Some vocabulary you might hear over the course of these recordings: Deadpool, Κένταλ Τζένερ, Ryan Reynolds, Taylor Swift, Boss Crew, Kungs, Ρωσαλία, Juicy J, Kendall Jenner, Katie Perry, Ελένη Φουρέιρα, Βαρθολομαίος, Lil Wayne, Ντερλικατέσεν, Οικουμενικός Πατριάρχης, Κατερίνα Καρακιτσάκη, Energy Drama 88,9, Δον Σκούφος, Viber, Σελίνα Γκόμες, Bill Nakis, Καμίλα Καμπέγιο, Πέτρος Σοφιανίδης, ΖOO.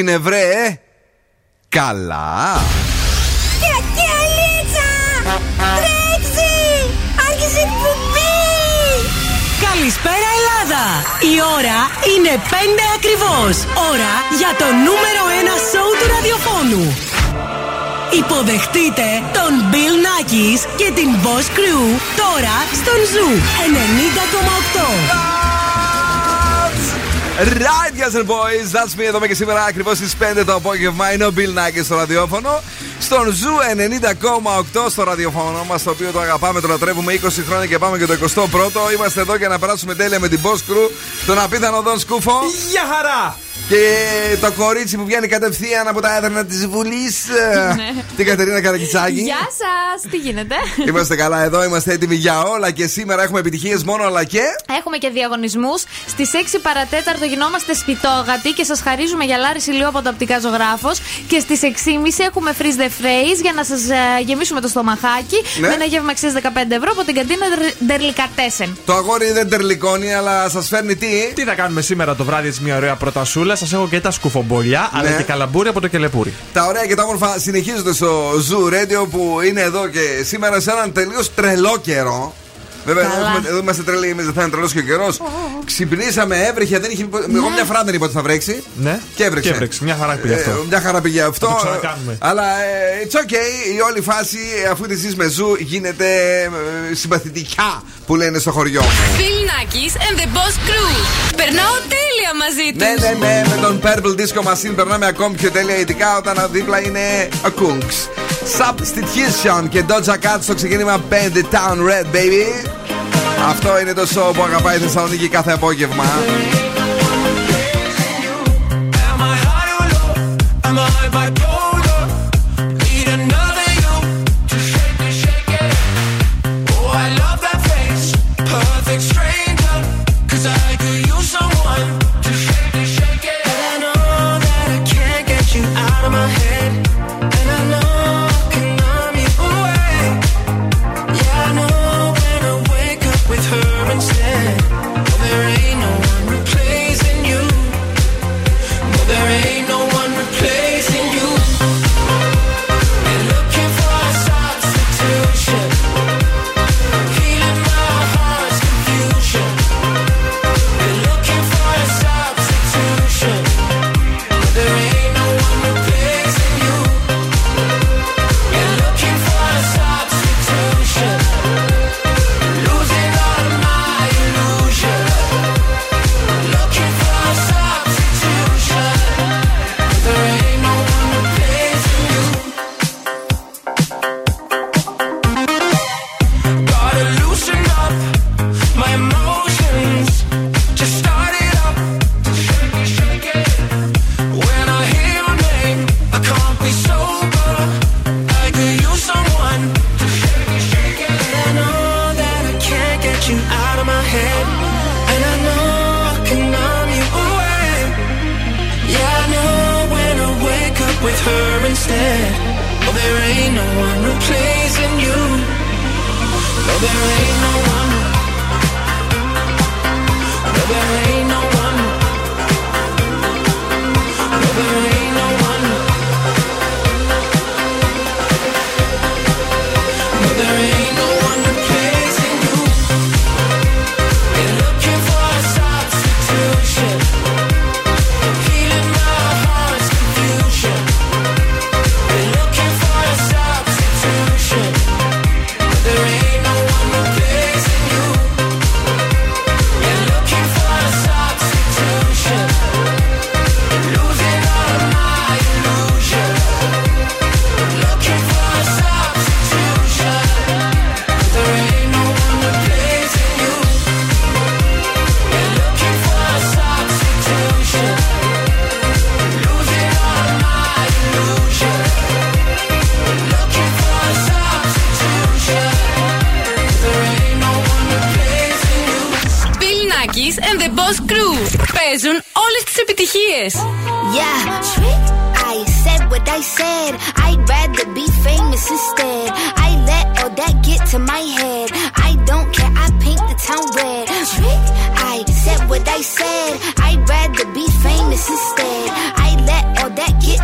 έγινε βρε, καλά. Καλησπέρα Ελλάδα! Η ώρα είναι 5 ακριβώς. Ώρα για το νούμερο 1 σόου του ραδιοφώνου. Υποδεχτείτε τον Bill Nakis και την Boss Crew τώρα στον Zoo 90,8. Right, guys and boys, that's me. Εδώ και σήμερα ακριβώς στις 5 το απόγευμα είναι ο Bill Nakis στο ραδιόφωνο. Στον Zoo 90,8 στο ραδιόφωνο μας, το οποίο το αγαπάμε, το λατρεύουμε 20 χρόνια και πάμε και το 21ο. Είμαστε εδώ για να περάσουμε τέλεια με την Boss Crew, τον απίθανο Δον Σκούφο. Γεια χαρά! Και το κορίτσι που βγαίνει κατευθείαν από τα έδρανα της Βουλής, την Κατερίνα Καρακιτσάκη. Γεια σας, τι γίνεται? Είμαστε καλά εδώ, είμαστε έτοιμοι για όλα και σήμερα έχουμε επιτυχίες μόνο, αλλά και έχουμε και διαγωνισμούς. Στις 6 παρατέταρτο γινόμαστε σπιτόγατοι και σας χαρίζουμε γυαλάρι ηλίου από το Οπτικά Ζωγράφος. Και στις 6.30 έχουμε freeze the phrase για να σας γεμίσουμε το στομαχάκι, ναι, με ένα γεύμα 15€ από την καντίνα Ντερλικατέσεν. Το αγόρι δεν τερλικώνει, αλλά σας φέρνει τι? Τι θα κάνουμε σήμερα το βράδυ, μια ωραία προτασούλα. Σας έχω και τα σκουφομπολιά, ναι, αλλά και καλαμπούρι από το κελεπούρι. Τα ωραία και τα όμορφα συνεχίζονται στο Zoo Radio που είναι εδώ και σήμερα σε έναν τελείως τρελό καιρό. Βέβαια, εδώ είμαστε τρελοί. Εμείς δεν θα είναι τρελός και ο καιρός. Ξυπνήσαμε, έβρεχε. Δεν είχε... ναι. Εγώ μια φορά δεν είπα ότι θα βρέξει. Ναι. Και έβρεξε. Μια χαρά πήγε αυτό. Μια χαρά πήγε αυτό. Θα το ξανακάνουμε. Αλλά it's okay. Η όλη φάση, αφού τη ζεις με ζου, γίνεται συμπαθητικά, που λένε στο χωριό μου. Bill Nakis and the Boss Crew. Περνάω τέλεια μαζί τους. Ναι, ναι, ναι. Με τον Purple Disco Machine περνάμε ακόμη πιο τέλεια. Ειδικά όταν δίπλα είναι ο Kungs. Substitution και Doja Cat στο ξεκίνημα. Bend the Town Red, baby. Αυτό είναι το show που αγαπάει η Θεσσαλονίκη κάθε απόγευμα.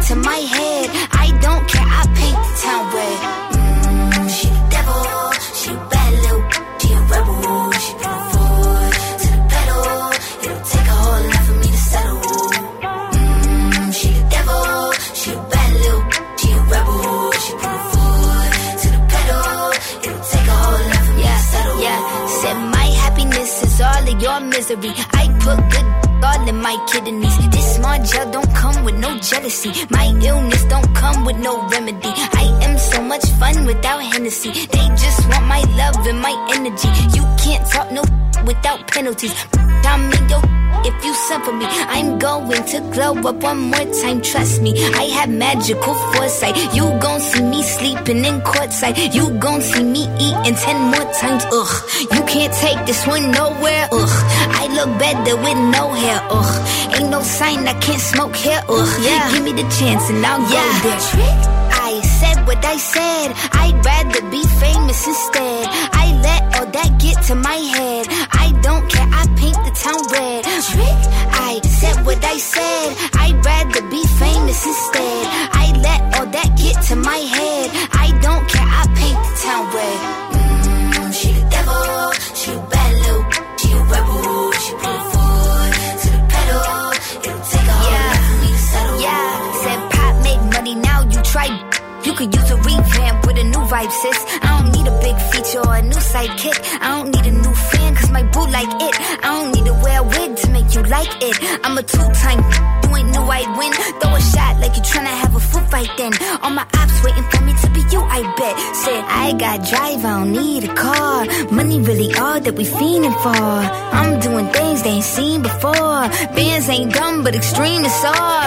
to my head. I don't care, I paint the town red. She the devil, she a bad little, she a rebel. She been a fool to the pedal. It'll take a whole lot for me to settle. She the devil, she a bad little, she a rebel. She been a fool to the pedal. It'll take a whole lot for me to settle. Yeah, said my happiness is all of your misery. I put good all in my kidneys. This small gel don't come with no jealousy. My illness don't come with no remedy. I am so much fun without Hennessy. They just want my love and my energy. You can't talk no without penalties. I'm in your if you suffer me. I'm going to glow up one more time, trust me. I have magical foresight. You gon' see me sleeping in courtside. You gon' see me eating 10 more times. Ugh, you can't take this one nowhere. Ugh, I look better with no hair. Ugh, ain't no sign I can't smoke hair. Ugh, yeah. Give me the chance and I'll go there. I said what I said. I'd rather be famous instead. I let all that get to my head. I don't care, I paint the town red. I said what I said. I'd rather be famous instead. I let all that get to my head. I don't care, I paint the town red. She the devil, she a bad little, she a rebel. She been a fool to the pedal. It'll take a whole lot for me to settle. Yeah, said pop make money, now you try. You could use a revamp with a new vibe, sis. I don't need a big feature or a new sidekick. I don't need a new fan, cause my boo like it. I don't need to wear a wig to make you like it. I'm a two-time, you ain't new, I win. Throw a shot like you tryna have a foot fight then. All my ops waiting for me to be you, I bet. Said I got drive, I don't need a car. Money really all that we fiending for. I'm doing things they ain't seen before. Bands ain't dumb, but extreme is all.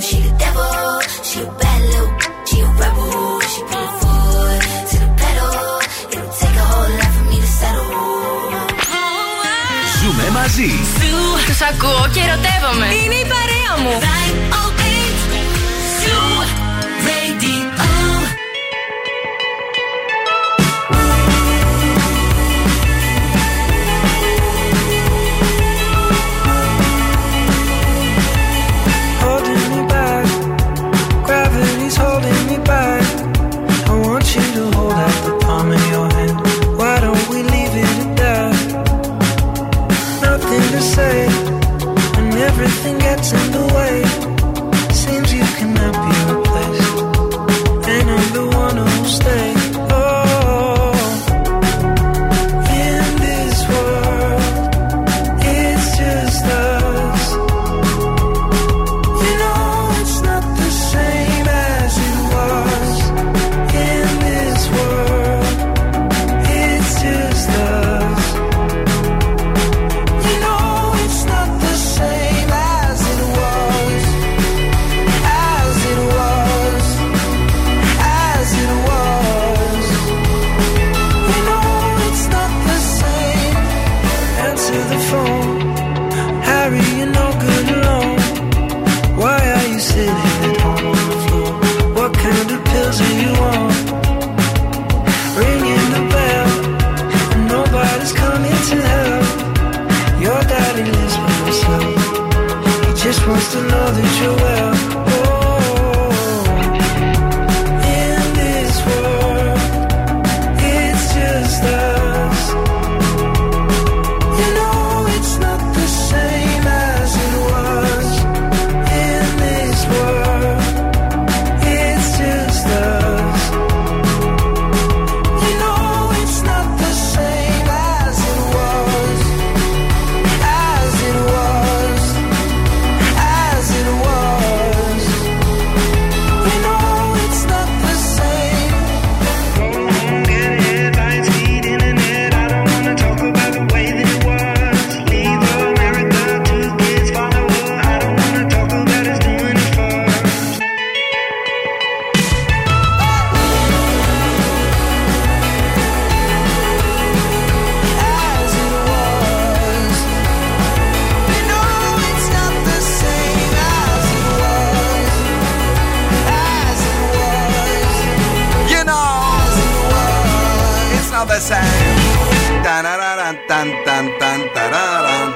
She the devil. She a bad little, she a rebel. She been a fool to the pedal. It'll take a whole lot for me to settle. Ζούμε μαζί. Τους ακούω και ερωτεύομαι. Είναι η παρέα μου. Holding me back. I want you to hold out the palm of your hand. Why don't we leave it at that? Nothing to say, and everything gets in the way. Seems you cannot be replaced, and I'm the one who'll stay. Oh, in this world, it's just us. You know it's not the same. Wants to know that you're well.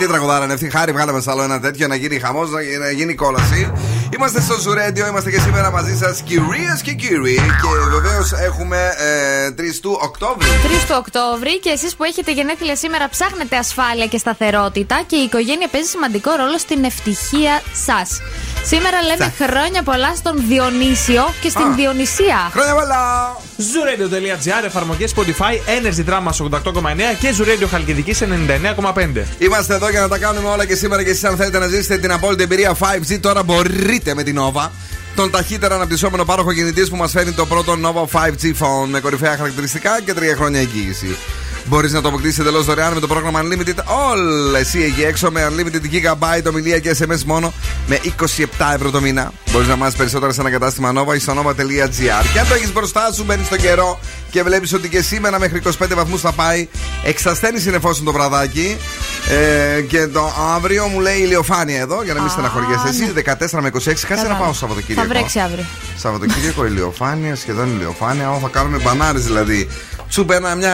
τραγουδάρα είναι αυτή. Χάρη βγάλαμε σ' άλλο ένα τέτοιο να γίνει χαμός, να γίνει κόλαση. Είμαστε στο Zoo Radio, είμαστε και σήμερα μαζί σας, κυρίες και κύριοι. Και βεβαίως έχουμε 3 του Οκτώβρη. 3 του Οκτώβρη, και εσείς που έχετε γενέθλια σήμερα, ψάχνετε ασφάλεια και σταθερότητα και η οικογένεια παίζει σημαντικό ρόλο στην ευτυχία σας. Σήμερα λέμε χρόνια πολλά στον Διονύσιο και στην Διονυσία. Χρόνια πολλά! Zooradio.gr, εφαρμογές Spotify, Energy Drama 88,9 και Ζουρέλιο Χαλκιδικής 99,5. Είμαστε εδώ για να τα κάνουμε όλα και σήμερα, και εσείς αν θέλετε να ζήσετε την απόλυτη εμπειρία 5G, τώρα μπορείτε με την Nova, τον ταχύτερα αναπτυσσόμενο πάροχο κινητής που μας φέρνει το πρώτο Nova 5G phone με κορυφαία χαρακτηριστικά και 3 χρόνια εγγύηση. Μπορείς να το αποκτήσεις εντελώς δωρεάν με το πρόγραμμα Unlimited. Όλες οι εκεί έξω με Unlimited Gigabyte, ομιλία και SMS μόνο με 27€ το μήνα. Μπορείς να μάθεις περισσότερα σε ένα κατάστημα Nova ή στο nova.gr. Και αν το έχεις μπροστά σου, μπαίνεις στο καιρό και βλέπεις ότι και σήμερα μέχρι 25 βαθμούς θα πάει. Εξασθένει συνεφώς το βραδάκι. Και το αύριο μου λέει ηλιοφάνεια εδώ, για να μην στεναχωριέσαι. Εσύ 14 με 26, κάτσε να πάω Σαββατοκύριακο. Θα βρέξει αύριο. Σαββατοκύριακο ηλιοφάνεια, σχεδόν ηλιοφάνεια. Όσο θα κάνουμε μπανάρες δηλαδή. Τσούπε ένα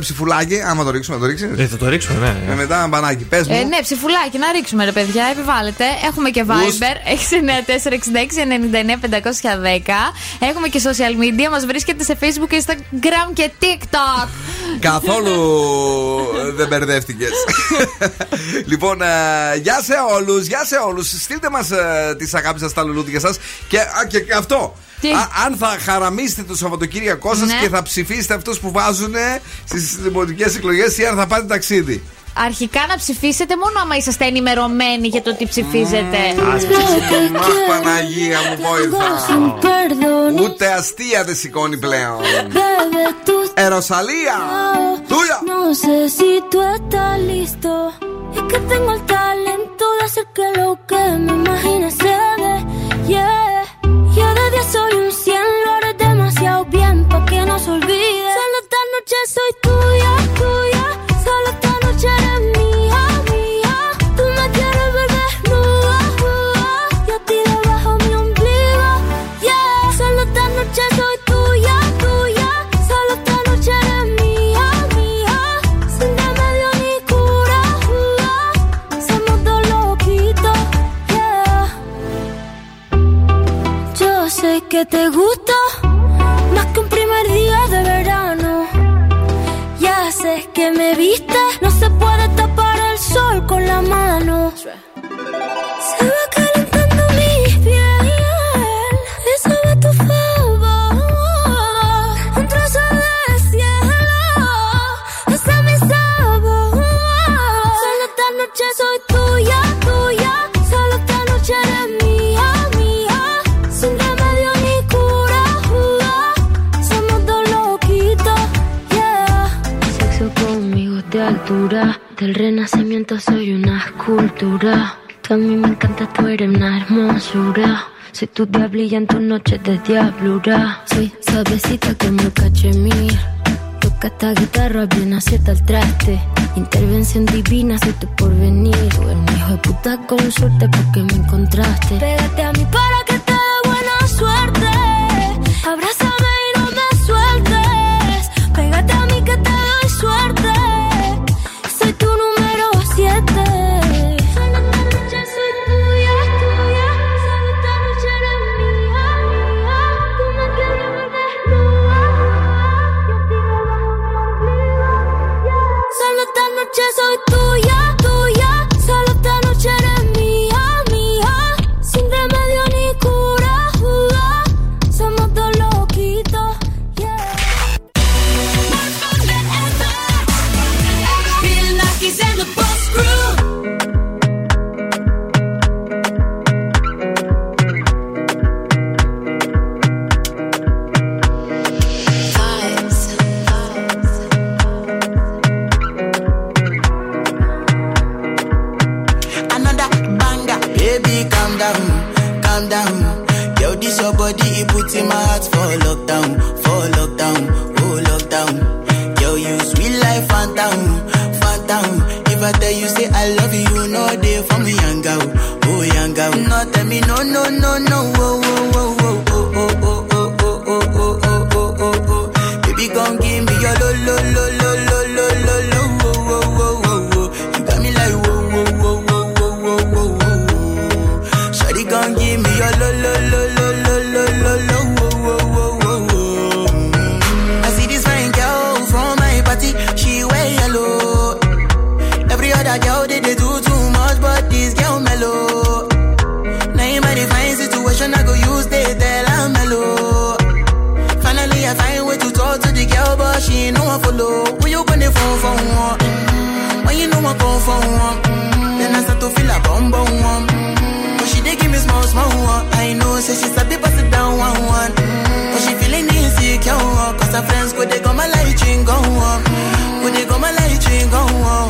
ψηφουλάκι, άμα το ρίξουμε, να το ρίξεις. Θα το ρίξουμε, ναι. Μετά μπανάκι, πες μου. Ναι, ψηφουλάκι, να ρίξουμε ρε παιδιά, επιβάλλεται. Έχουμε και Viber, 6946699510. Έχουμε και social media, μας βρίσκεται σε Facebook, Instagram και TikTok. Καθόλου δεν μπερδεύτηκες. Λοιπόν, γεια σε όλους, γεια σε όλους. Στείλτε μας τις αγάπες σας, τα λουλούδια σας. Και αυτό. Αν θα χαραμίσετε το Σαββατοκύριακό σας και θα ψηφίσετε αυτούς που βάζουν στις δημοτικές εκλογές, ή αν θα πάτε ταξίδι. Αρχικά να ψηφίσετε μόνο άμα είσαστε ενημερωμένοι για το τι ψηφίζετε. Ας ψηφίσετε. Μα Παναγία μου, βοήθα. Ούτε αστεία δεν σηκώνει πλέον. Ρωσαλία. Tuya. No sé si tú estás listo. Es que tengo el talento de hacer que lo que me imaginas se dé. Yeah. Yo de día soy un 100, lo haré demasiado bien pa' que no se olvide. Solo esta noche soy tuya, tuya. Solo esta noche eres mía, mía. Tú me quieres ver desnuda, nuda. Yo a ti debajo mi ombligo, yeah. Solo esta noche soy tuya, tuya. Solo esta noche eres mía, mía. Sin remedio ni cura, cura. Somos dos loquitos, yeah. Yo sé que te gusta más que un primer día de verano. Ya sé que me viste, no se puede tapar el sol con la mano. Se va calentando mi piel, y sabe tu favor. Un trozo de cielo, ese es mi sabor. Solo esta noche soy tuya, tuya. Solo esta noche eres mía, mía. Sin remedio ni cura, somos dos loquitos, yeah. Sexo conmigo de altura, del renacimiento soy una escultura. Tú a mí me encantas, tú eres una hermosura. Soy tu diablilla en tus noches de diablura. Soy suavecita como cachemir. Toca esta guitarra bien acierta al traste. Intervención divina, soy tu porvenir. Tú eres un hijo de puta con suerte porque me encontraste. Pégate a mí para que te dé buena suerte. Abrázame y no me sueltes. Pégate a mí que te doy suerte. Soy tu número 7. Solo esta noche soy tuya, tuya. Solo esta noche eres mía, mía. Tú me quieres ver desnuda, yo te debajo mi ombligo, yeah. Solo esta noche soy tuya, tuya. Solo esta noche eres mía, mía. Sin remedio ni cura, somos dos loquitos, yeah. More fun than ever. Bill Nakis and the Boss Crew. Another banger, baby, calm down, calm down. Yo, this your body, it puts in my heart for lockdown, for lockdown, oh lockdown. Yo, you sweet life, phantom, phantom. If I tell you say I love you, no day for me, young girl, oh young girl. No tell me no, no, no, no, oh, oh, oh, oh, oh, oh, oh, oh, oh, oh, oh, oh, oh, oh, oh. Baby, gon' give me your lo, lo, lo, lo, lo, lo, lo, lo, oh, oh, oh, oh, oh. You got me like, oh, oh, oh. Say she's happy, pass it down one one. But she feeling insecure, cause her friends go, they go my light ring go on. Go they go my light ring go on.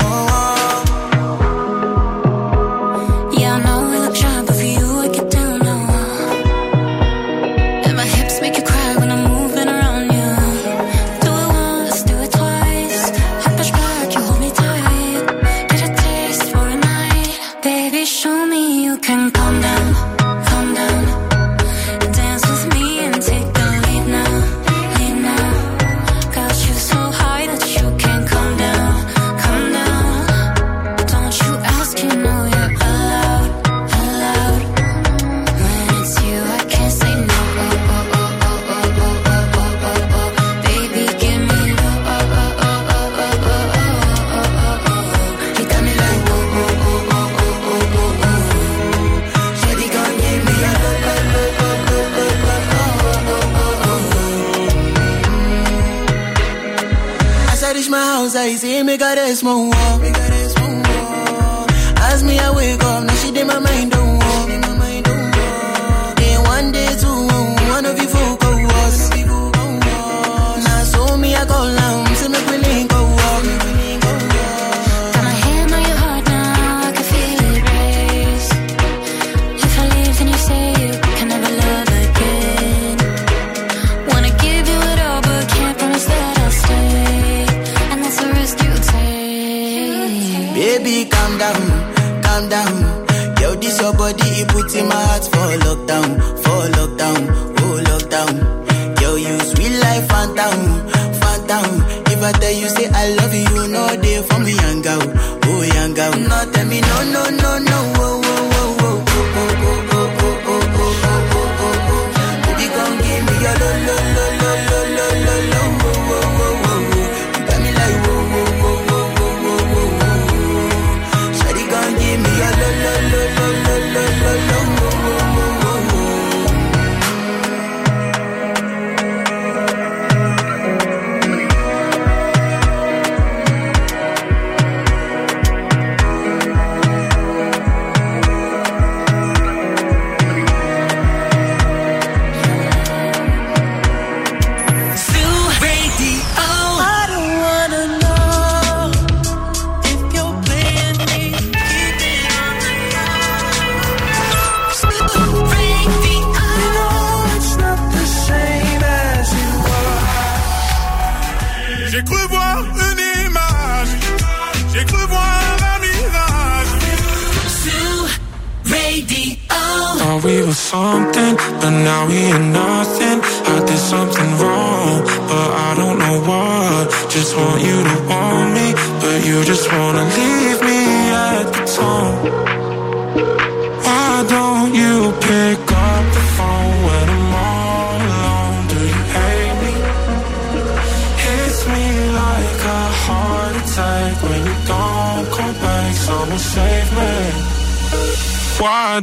Why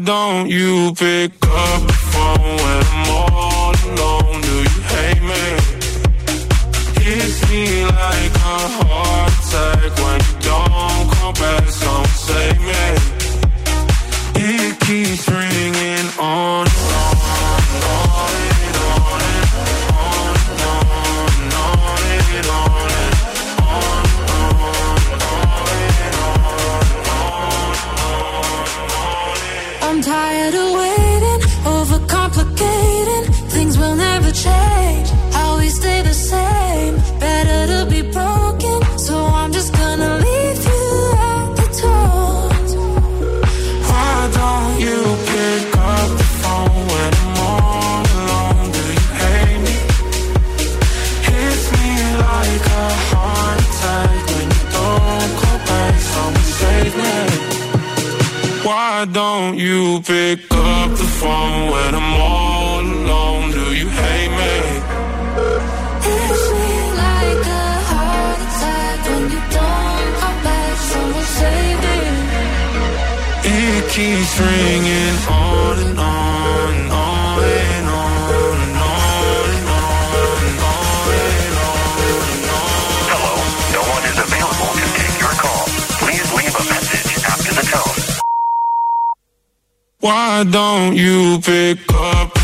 don't you pick up?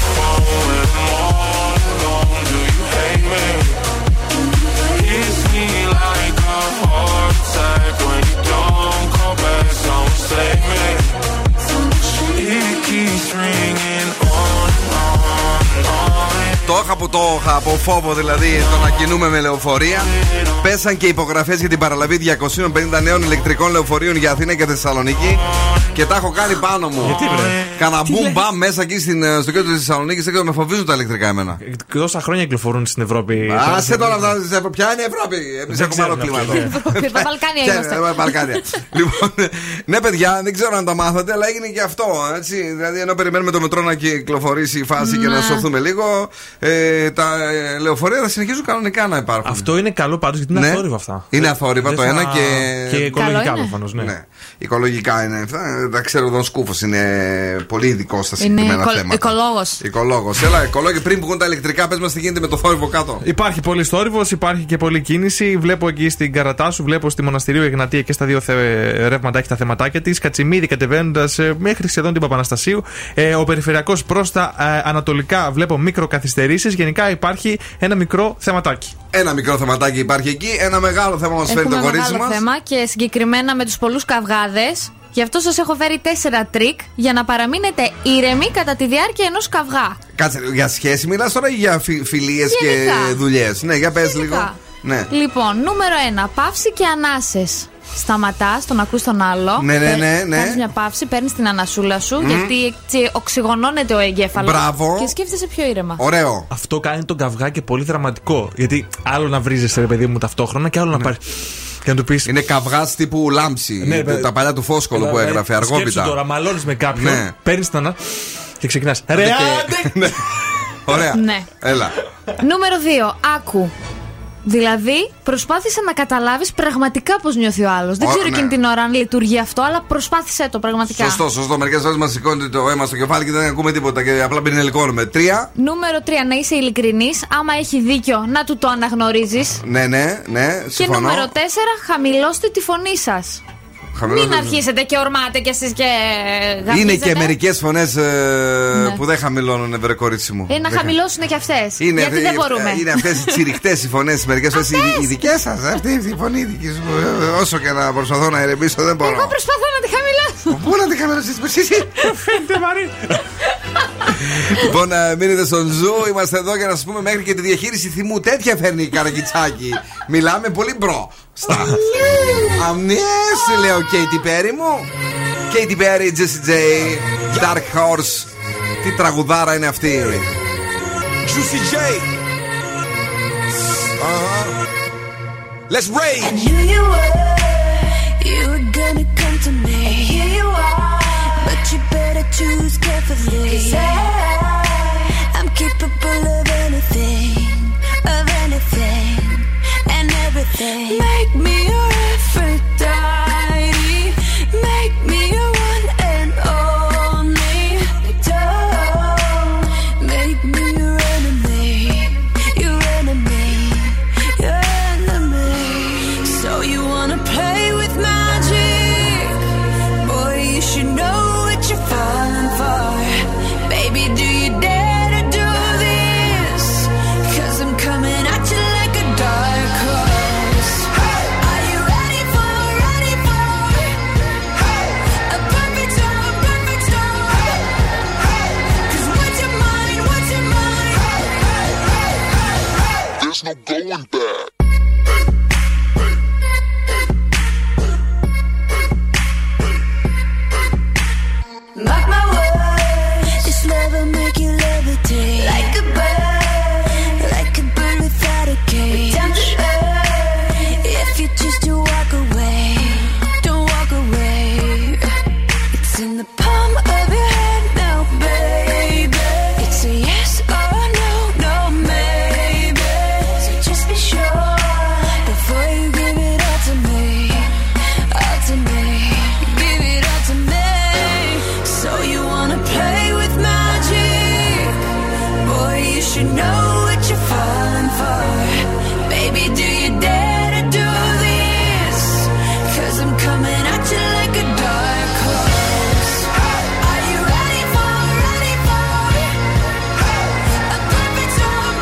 από φόβο δηλαδή στο να κινούμε με λεωφορεία. Πέσαν και υπογραφές για την παραλαβή 250 νέων ηλεκτρικών λεωφορείων για Αθήνα και Θεσσαλονίκη. Και τα έχω κάνει πάνω μου. Γιατί βρε. Καναμπούμπα μέσα εκεί στο κέντρο της Θεσσαλονίκης. Δεν με φοβίζουν τα ηλεκτρικά εμένα. Τόσα χρόνια κυκλοφορούν στην Ευρώπη. Άσε τώρα να δει. Ποια είναι η Ευρώπη. Εμείς έχουμε άλλο κλίμα. Βαλκάνια είμαστε. Λοιπόν, ναι παιδιά, δεν ξέρω αν τα μάθατε, αλλά έγινε και αυτό. Δηλαδή ενώ περιμένουμε το μετρό να κυκλοφορήσει η φάση και να σωθούμε λίγο, τα λεωφορεία θα συνεχίζουν κανονικά να υπάρχουν. Αυτό είναι καλό πάντως γιατί είναι αθόρυβα αυτά. Είναι αθόρυβα το ένα και οικολογικά προφανώς. Ναι. Οικολογικά είναι αυτά. Δεν ξέρω, τον Σκούφος είναι πολύ ειδικό στα συγκεκριμένα θέματα. Οικολόγος. Έλα, οικολόγοι, πριν βγουν τα ηλεκτρικά, πες μας τι γίνεται με το θόρυβο κάτω. Υπάρχει πολύ θόρυβος, υπάρχει και πολλή κίνηση. Βλέπω εκεί στην Καρατάσου, βλέπω στη Μοναστηρίου Εγνατία και στα δύο ρεύματάκια τα θεματάκια τη. Κατσιμίδη κατεβαίνοντα μέχρι σχεδόν την Παπαναστασίου. Ο περιφερειακός προς τα ανατολικά βλέπω μικροκαθυστερήσεις. Γενικά υπάρχει ένα μικρό θεματάκι. Ένα μικρό θεματάκι υπάρχει εκεί. Ένα μεγάλο θέμα μας φέρει το κορίτσι μας. Θέμα και συγκεκριμένα με τους πολλούς καυγάδες. Γι' αυτό σας έχω φέρει 4 τρίκ για να παραμείνετε ήρεμοι κατά τη διάρκεια ενός καυγά. Κάτσε, για σχέση μιλάς τώρα ή για φιλίες και δουλειές? Ναι, για πες λίγο. Ναι. Λοιπόν, νούμερο 1. Παύση και ανάσες. Σταματάς, τον ακούς τον άλλο. Ναι. Κάνεις μια παύση, παίρνεις την ανασούλα σου, γιατί έτσι οξυγονώνεται ο εγκέφαλος. Μπράβο. Και σκέφτεσαι πιο ήρεμα. Ωραίο. Αυτό κάνει τον καυγά και πολύ δραματικό. Γιατί άλλο να βρίζεσαι, ρε παιδί μου, ταυτόχρονα και άλλο να πάρει. Πεις... Είναι καυγάς τύπου λάμψη. Ναι, τα παλιά του Φόσκολου που έγραφε αργόπιτα. Σκέψου τώρα, μαλώνεις με κάποιον. Ναι. Παίρνεις τον άλλο και ξεκινάς. Ρε άντε! Ωραία. Ναι. Έλα. Νούμερο 2. Άκου. Δηλαδή, προσπάθησε να καταλάβεις πραγματικά πώς νιώθει ο άλλος. Δεν ξέρω εκείνη την ώρα αν λειτουργεί αυτό, αλλά προσπάθησε το πραγματικά. Σωστό. Μερικές φορές μας σηκώνει το αίμα στο κεφάλι και δεν ακούμε τίποτα και απλά πινελικώνουμε. 3. Νούμερο 3. Να είσαι ειλικρινής. Άμα έχει δίκιο, να του το αναγνωρίζεις. Ναι. Συμφωνώ. Και νούμερο 4. Χαμηλώστε τη φωνή σας. Μην αρχίσετε και ορμάτε κι εσείς και γαμίζετε. Είναι και μερικές φωνές που δεν χαμηλώνουν, βρε κορίτσι μου. Να χαμηλώσουν κι αυτές. Γιατί δεν μπορούμε. Είναι αυτές οι τσιριχτές οι φωνές, μερικές φορές οι δικές σας. Αυτή η φωνή η δική μου. Όσο και να προσπαθώ να ηρεμήσω, δεν μπορώ. Εγώ προσπαθώ να τη χαμηλώσω. Πού να τη χαμηλώσεις, εσύ. Φαίνεται βαρύ. Λοιπόν, μείνετε στον Ζου. Είμαστε εδώ για να σας πούμε μέχρι και τη διαχείριση θυμού. Τέτοια φέρνει η Καρακιτσάκη. Μιλάμε πολύ μπρο. Αμνιέσαι, λέω, Katie Perry μου. Katie Perry, Juicy J, Dark Horse. Τι τραγουδάρα είναι αυτή. Juicy J. Let's rave. And here you were, you were gonna come to me. And here you are, but you better choose carefully. 'Cause I'm capable of anything, of anything. And everything. Make me your Aphrodite. Make me your one and only. Don't make me your enemy. Your enemy. Your enemy. So you wanna play with magic? Boy, you should know what you're falling for. Baby, do you dare to do this? 'Cause I'm coming at you like a dark horse. No going back. Hey, hey, hey, hey. Mark my words, this love will make you levitate like a bird without a cage. Down to earth, if you choose to walk away, don't walk away. It's in the palm of your hand now, baby. It's a yes or a no, man. You know what you're falling for. Baby, do you dare to do this? 'Cause I'm coming at you like a dark horse. Are you ready for it? A perfect storm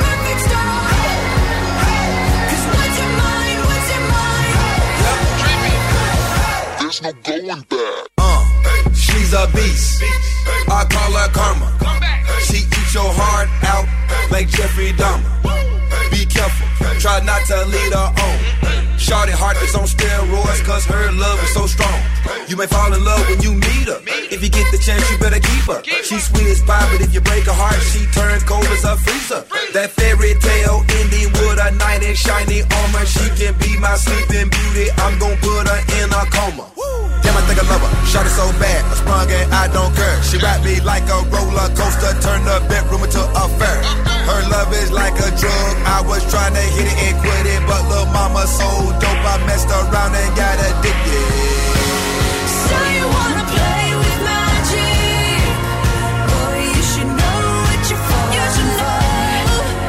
'Cause what's your mind? There's no going back. She's a beast. I call her karma. She eats your heart out. like Jeffrey Dahmer. Be careful, try not to lead her on. Shawty heart is on steroids, cause her love is so strong. You may fall in love when you meet her. If you get the chance, you better keep her. She's sweet as pie, but if you break her heart, she turns cold as a freezer. That fairy tale ending with a knight in shiny armor. She can be my sleeping beauty, I'm gon' put her in a coma. Damn, I think I love her. Shawty so bad, I sprung and I don't care. She wrapped me like a roller coaster, turned the bedroom into a fair. Her love is like a drug, I was trying to hit it and quit it, but lil' mama so dope, I messed around and got addicted. So you wanna play with magic? Boy, you should know what you're for. You should know.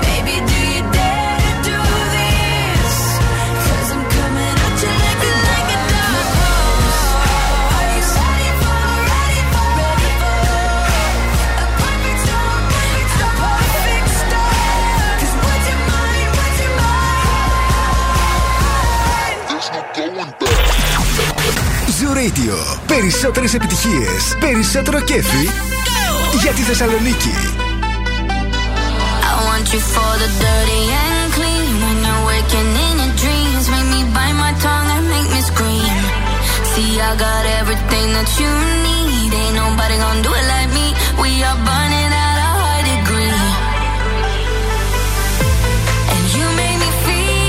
Baby, do you dare to do this? Cause I'm coming at you like a dog. Are you ready for, ready for, ready for a perfect storm, perfect storm, perfect storm? Cause what's your mind, what's your mind? There's no going back. Zoo Radio. Περισσότερες επιτυχίες, περισσότερο κέφι για τη Θεσσαλονίκη. I want you for the dirty and clean. When you're waking in your dreams, make me bite my tongue and make me scream. See, I got everything that you need. Ain't nobody gonna do it like me. We are burning out a high degree. And you make me feel.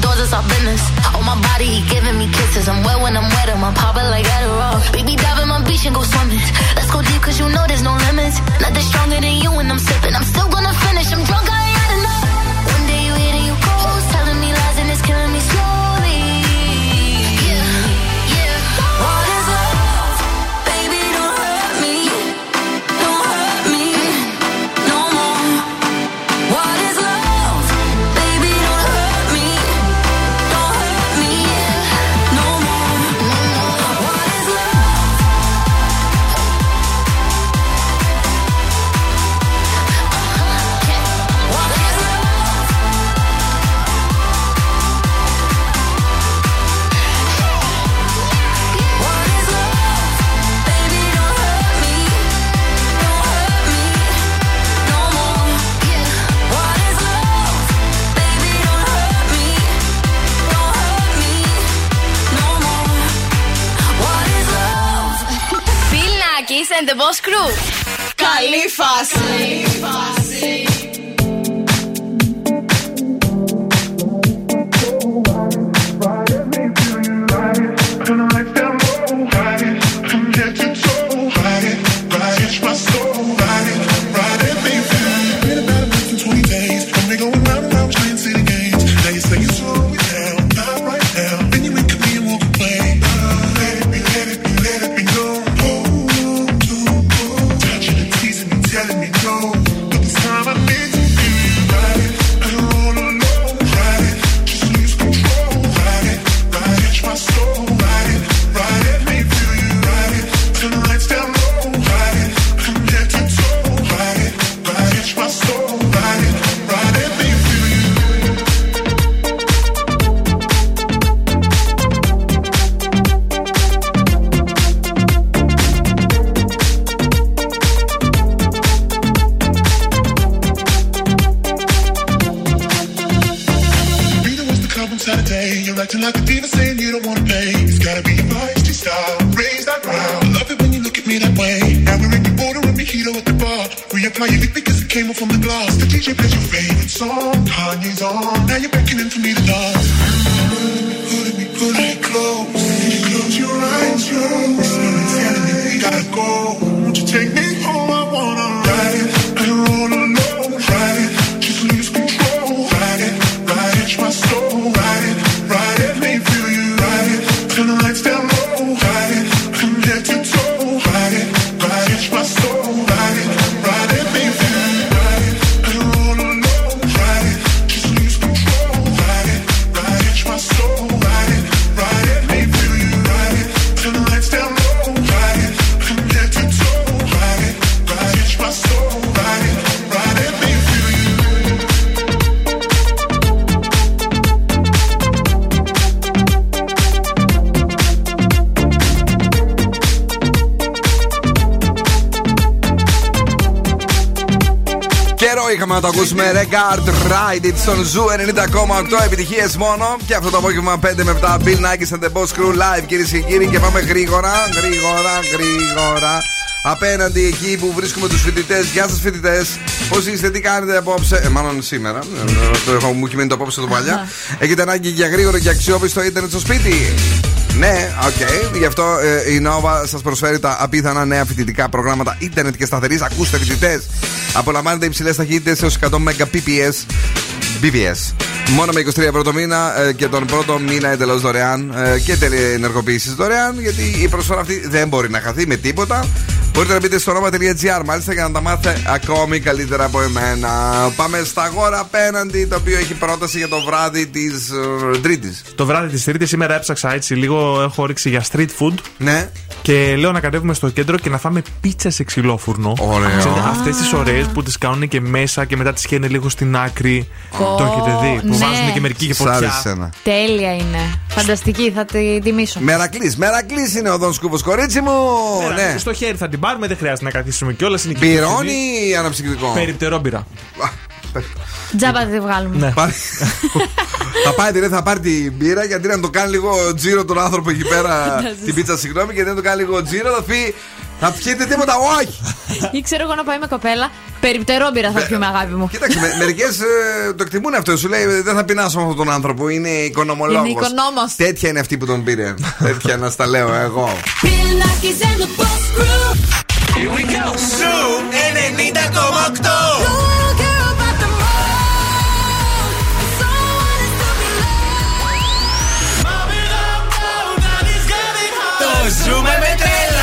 Doors, it's our business. Oh, my body, he giving me kisses. I'm wet when I'm wet, I'm popping like Adderall. Baby, dive in my beach and go swimming. Let's go deep, cause you know there's no limits. Nothing stronger than you when I'm sipping. I'm still gonna finish, I'm drunk, I ain't had enough. One day you hit and you close, telling me lies and it's killing me slowly. Yeah, yeah. What is love? Baby, don't hurt me. Don't hurt me no more. What is love? And the Boss Crew. Καλή φάση. Take me home, I wanna ride it and roll alone, ride it. καιρό είχαμε να το ακούσουμε. Regard Ride It στον Zoo 90,8. Επιτυχίες μόνο. Και αυτό το απόγευμα 5 με 7. Bill Nakis and the Boss Crew Live, κυρίες και κύριοι. Και πάμε γρήγορα. Απέναντι εκεί που βρίσκουμε τους φοιτητές. Γεια σας φοιτητές. Πώς είστε, τι κάνετε απόψε? Μάλλον σήμερα. Μου έχει μείνει το απόψε το παλιά. Έχετε ανάγκη για γρήγορο και αξιόπιστο ίντερνετ στο σπίτι? Ναι, οκ. Γι' αυτό η Nova σας προσφέρει τα απίθανα νέα φοιτητικά προγράμματα ίντερνετ και σταθερής. Ακούστε φοιτητές. Απολαμβάνετε υψηλές ταχύτητες έως 100 Mbps. Μόνο με 23 ευρώ το μήνα και τον πρώτο μήνα εντελώς δωρεάν και τελενεργοποίησης δωρεάν, γιατί η προσφορά αυτή δεν μπορεί να χαθεί με τίποτα. Μπορείτε να μπείτε στο nova.gr μάλιστα για να τα μάθετε ακόμη καλύτερα από εμένα. Πάμε στα αγορά απέναντι, το οποίο έχει πρόταση για το βράδυ της Τρίτης. Το βράδυ της Τρίτης σήμερα έψαξα έτσι λίγο, έχω ρίξει για street food. Ναι. Και λέω να κατέβουμε στο κέντρο και να φάμε πίτσα σε ξυλόφουρνο. Αυτές τις ωραίες που τις κάνουν και μέσα και μετά τις χαίνουν λίγο στην άκρη. Το έχετε δει? Που βάζουν και μερικοί και φωτιά. Τέλεια είναι. Φανταστική, θα την τιμήσω. Μερακλής είναι ο Δον Σκούβος, κορίτσι μου. Ναι. Στο χέρι θα την πάρουμε, δεν χρειάζεται να καθίσουμε κιόλας. Πυρώνει ή αναψυκτικό? Περιπτερό πυρα. Τζάμπα θα τη βγάλουμε. Θα πάρει την μπύρα, γιατί να το κάνει λίγο τζίρο τον άνθρωπο εκεί πέρα. Την πίτσα, συγγνώμη, γιατί να το κάνει λίγο τζίρο, θα πει. Θα πιείτε τίποτα, όχι! Ή ξέρω εγώ να πάει με κοπέλα. Περιπτερόμπυρα θα πιούμε, αγάπη μου. Κοίταξε, μερικές το εκτιμούν αυτό. Σου λέει δεν θα πεινάσω με αυτόν τον άνθρωπο. Είναι οικονομολόγος. Είναι οικονόμος. Τέτοια είναι αυτή που τον πήρε. Τέτοια να στα λέω εγώ. Ζούμε με τρέλα.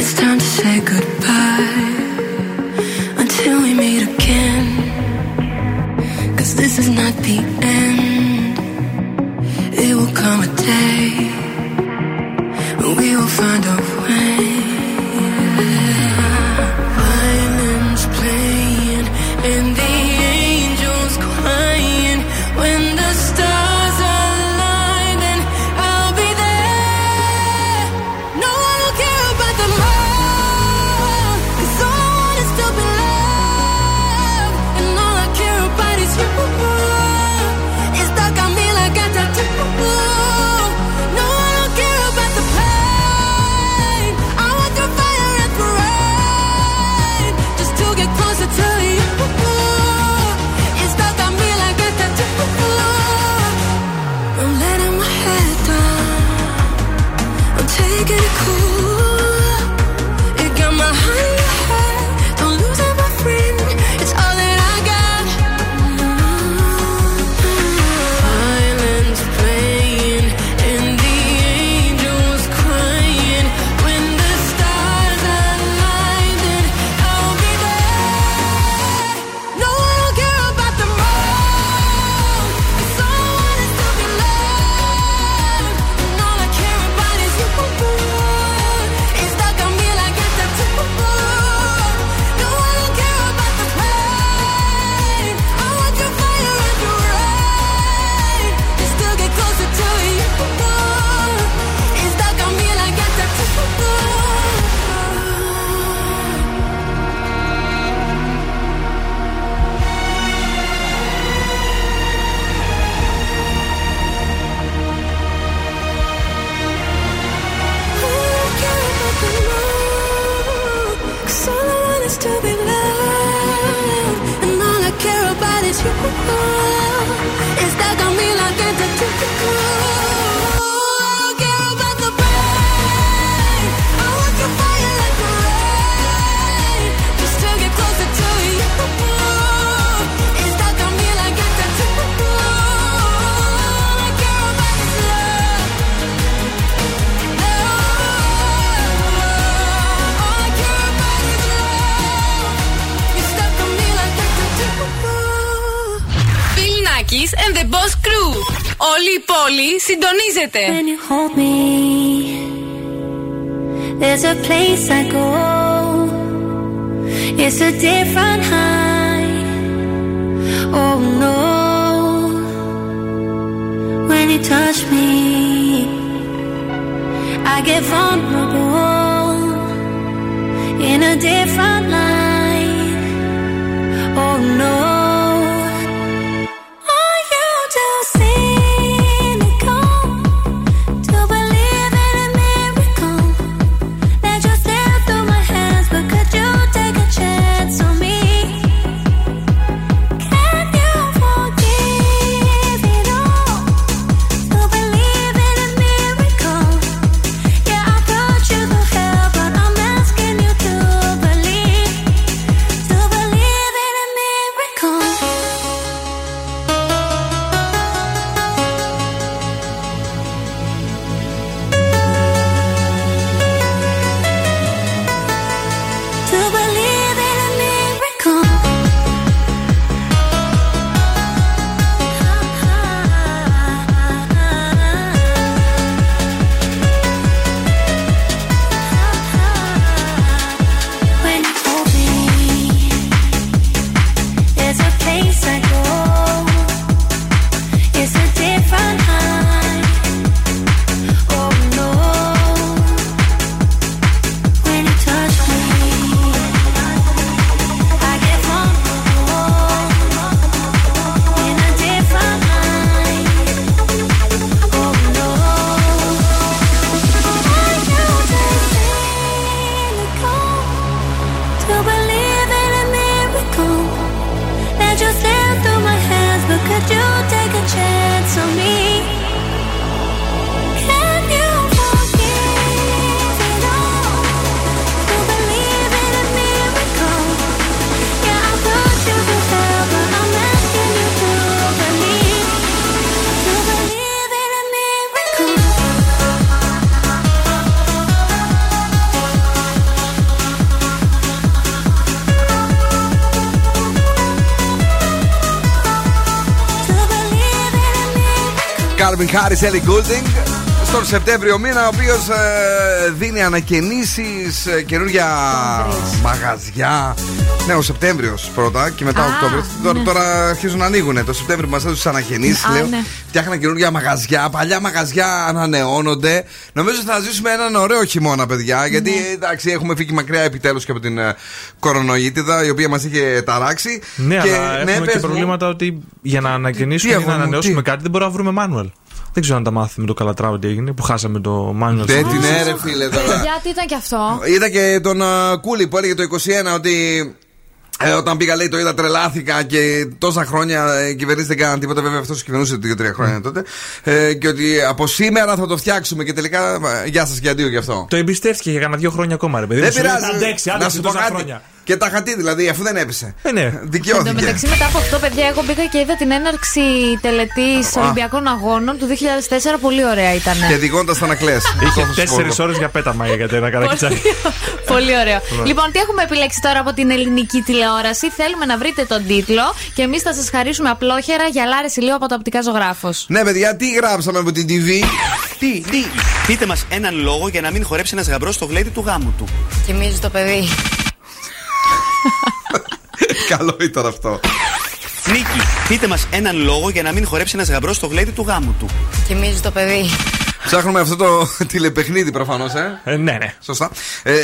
It's time to say goodbye until we meet again, 'cause this is not the end. It will come a day when we will find a way. Violins playing and the angels crying when the stars are aligned, and I'll be there. No one will care about the love. Nakis and the Boss Crew. Όλη η πόλη συντονίζεται. When you hold me, there's a place I go. It's a different high. Oh no. When you touch me, I get vulnerable in a different light. Oh no. Χάρης Έλλη Γκούλτινγκ στον Σεπτέμβριο μήνα, ο οποίος δίνει ανακαινήσεις, καινούργια μαγαζιά. Ναι, ο Σεπτέμβριος πρώτα και μετά ο Οκτώβριος. Τώρα αρχίζουν να ανοίγουν. Το Σεπτέμβριο μας έδωσε ανακαινήσεις, λέω. Ναι. Φτιάχναν καινούργια μαγαζιά, παλιά μαγαζιά ανανεώνονται. Νομίζω θα ζήσουμε έναν ωραίο χειμώνα, παιδιά. Γιατί εντάξει, έχουμε φύγει μακριά επιτέλους και από την κορονοϊτίδα, η οποία μας είχε ταράξει. Ναι, και, αλλά ναι, έχουμε και προβλήματα ότι για να ανακαινήσουμε ή να ανανεώσουμε κάτι δεν μπορούμε να βρούμε manual. Δεν ξέρω αν τα μάθαμε το Καλατράου τι έγινε, που χάσαμε το Manual. Δεν την έρευνα, λέει τώρα. Γιατί ήταν και αυτό. Είδα και τον Κούλι που έλεγε το 21 ότι. Όταν πήγα, λέει, το είδα, τρελάθηκα και τόσα χρόνια οι κυβερνήσεις δεν κάναν τίποτα. Βέβαια, αυτός κυβερνούσε 2-3 χρόνια τότε. Και ότι από σήμερα θα το φτιάξουμε και τελικά. Γεια σας και αντίο γι' αυτό. Το εμπιστεύτηκε για κάνα 2 χρόνια ακόμα, ρε παιδί. Δεν πειράζει. Αντέξει τόσα χρόνια. Και τα χατή, δηλαδή, αφού δεν έπεσε. Ναι. Δικαιώθηκε. Εν τω μεταξύ, μετά από αυτό, παιδιά, εγώ μπήκα και είδα την έναρξη τελετής Ολυμπιακών Αγώνων του 2004. Πολύ ωραία ήταν. Και διγώντας τα να κλαις. Είχε 4 ώρες για πέταμα για Κατερίνα Καρακιτσάκη. Πολύ ωραίο. Λοιπόν, τι έχουμε επιλέξει τώρα από την ελληνική τηλεόραση. Θέλουμε να βρείτε τον τίτλο και εμείς θα σας χαρίσουμε απλόχερα γυαλάρες ηλίου από τα Οπτικά Ζωγράφος. Ναι, παιδιά, τι γράψαμε από την TV. Τι. Πείτε μας έναν λόγο για να μην χορέψει ένας γαμπρός στο γλέντι του γάμου του. Κοιμίζει το παιδί. Καλό ήταν αυτό. Νίκη, πείτε μας έναν λόγο για να μην χορέψει ένας γαμπρός στο γλέντι του γάμου του. Κοιμίζει το παιδί. Ψάχνουμε αυτό το τηλεπαιχνίδι προφανώς, Ναι. Σωστά.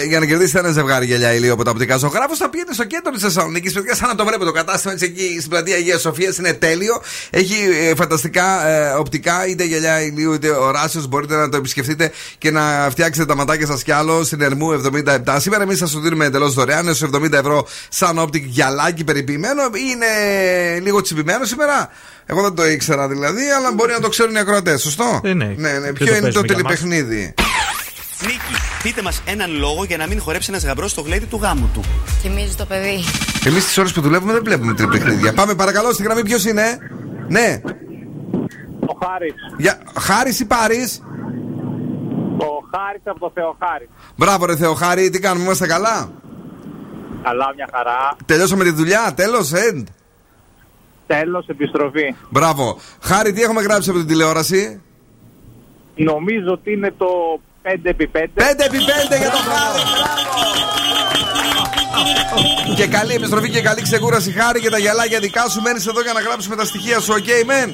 Για να κερδίσετε ένα ζευγάρι γυαλιά ηλίου από τα Οπτικά Ζωγράφος, θα πηγαίνετε στο κέντρο της Θεσσαλονίκης. Παιδιά, σαν να το βλέπετε το κατάστημα, έτσι εκεί στην πλατεία Αγίας Σοφίας, είναι τέλειο. Έχει φανταστικά οπτικά, είτε γυαλιά ηλίου είτε οράσεως. Μπορείτε να το επισκεφτείτε και να φτιάξετε τα ματάκια σας κι άλλο στην Ερμού 77. Σήμερα εμείς σας το δίνουμε εντελώς δωρεάν, έως 70 ευρώ σαν όπτικ γυαλάκι περιποιημένο. Είναι λίγο τσιπημένο σήμερα. Εγώ δεν το ήξερα δηλαδή, αλλά μπορεί να το ξέρουν οι ακροατές, σωστό? Ναι. Ποιο είναι το τηλεπαιχνίδι? Νίκη, πείτε μας έναν λόγο για να μην χορέψει ένας γαμπρός στο γλέντι του γάμου του. Κοιμίζει το παιδί. Εμείς τις ώρες που δουλεύουμε δεν βλέπουμε τηλεπαιχνίδια. Πάμε παρακαλώ στη γραμμή, ποιος είναι? Ναι. Ο Χάρης. Χάρης ή Πάρης? Ο Χάρης από το Θεοχάρη. Μπράβο ρε Θεοχάρη, τι κάνουμε, είμαστε καλά? Καλά, μια χαρά. Τελειώσαμε τη δουλειά, τέλος, Τέλος, επιστροφή. Μπράβο. Χάρη, τι έχουμε γράψει από την τηλεόραση? Νομίζω ότι είναι το 5x5. 5x5 για το Χάρη. Και καλή επιστροφή και καλή ξεκούραση, Χάρη, και τα γυαλάκια δικά σου. Μένεις εδώ για να γράψουμε τα στοιχεία σου, ok, men?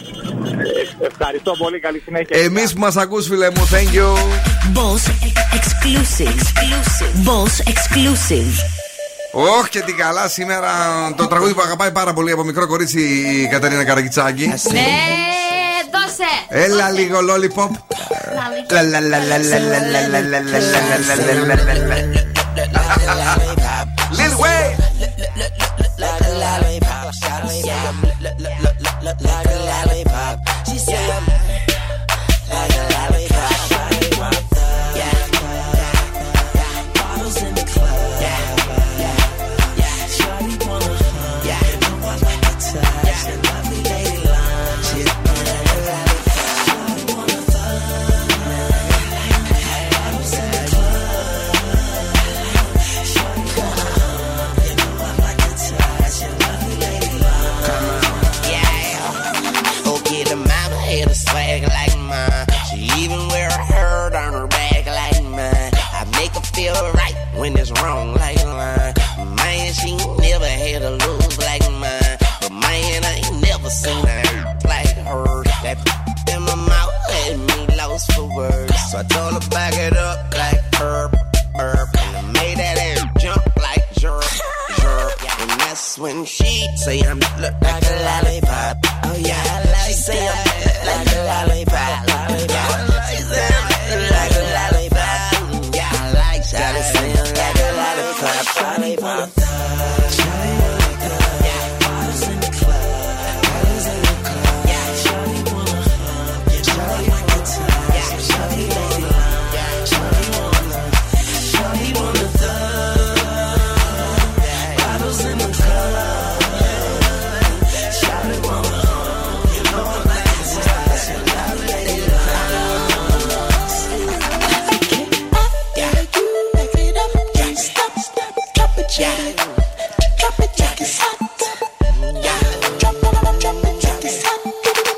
Ευχαριστώ πολύ, καλή συνέχεια. Εμείς που μας ακούς, φίλε μου, thank you. Boss Exclusive. Boss Exclusive. Όχι, και τι καλά σήμερα. Το τραγούδι που αγαπάει πάρα πολύ από μικρό κορίτσι η Κατερίνα Καρακιτσάκη. Ναι, δώσε! Έλα λίγο lollipop. Lil Wayne. When it's wrong like line, man, she never had a look like mine. But man, I ain't never seen her like her. That in my mouth had me lost for words. So I told her back it up like herb, herb. And I made that ass jump like jerk, jerk. And that's when she say I'm look like a lollipop. Oh yeah, I like she say I'm like a lollipop. She say I'm like a lollipop. Gotta sing like a lollipop. Shawty wanna thug, shawty wanna thug. Yeah, bottles in the club, bottles in the club. Yeah, shawty wanna hug, shawty wanna touch. Yeah, shawty wanna love, yeah, shawty wanna, shawty wanna thug. Bottles in the club, shawty wanna hug. You know I like to touch, you love it. Yeah, drop it like it's hot. Yeah, drop it like it's hot.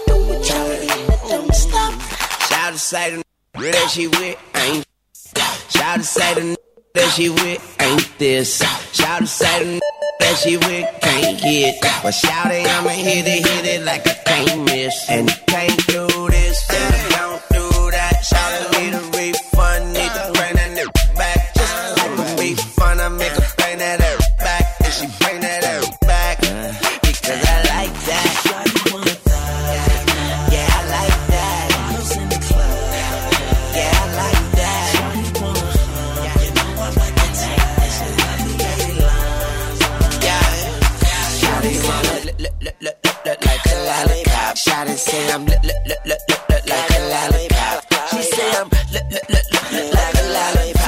Do it, drop it, don't stop. Shout to say the n***a that she with ain't. Shout to say the n***a that she with ain't this. Shout to say the n***a that she with can't get. But shout it, I'ma hit it like I can't miss. And you can't do this, and you don't do that. Shout to need a refund, need to bring that n***a back. Just like a refund, I make a that air back, and she bring that air back, because I like that. Yeah, I like that. Yeah, I like that. Yeah, shawty wanna look like a lollipop. Shawty say I'm look like a lollipop. She say I'm look like a lollipop.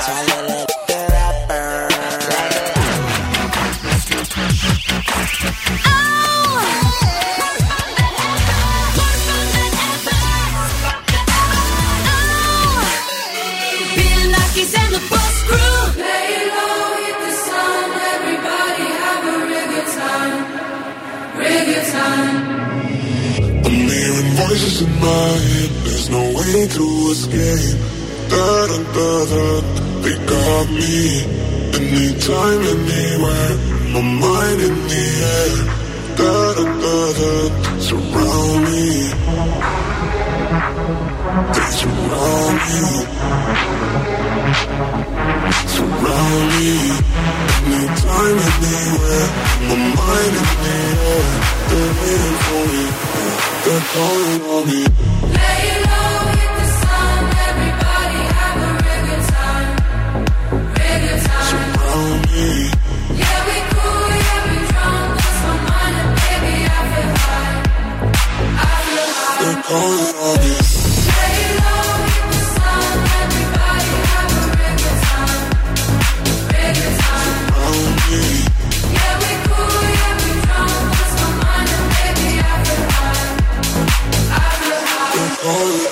Voices in my head, there's no way through this game. Da-da-da-da, they got me. Anytime, anywhere, my mind in the air. Da-da-da-da, surround me. They surround me. Surround me. Anytime, anywhere, my mind in the air. They're waiting for me. They're calling on me. Lay low with the sun. Everybody have a regular time. Regular time. Surround me. Yeah, we cool, yeah, we drunk. Lost my mind and baby, I feel high. I feel high. They're calling on me. Lay low with the sun. Everybody have a regular time. Regular time. Surround me. Yeah, we cool, yeah, we drunk. Lost my mind and baby, I feel high. Oh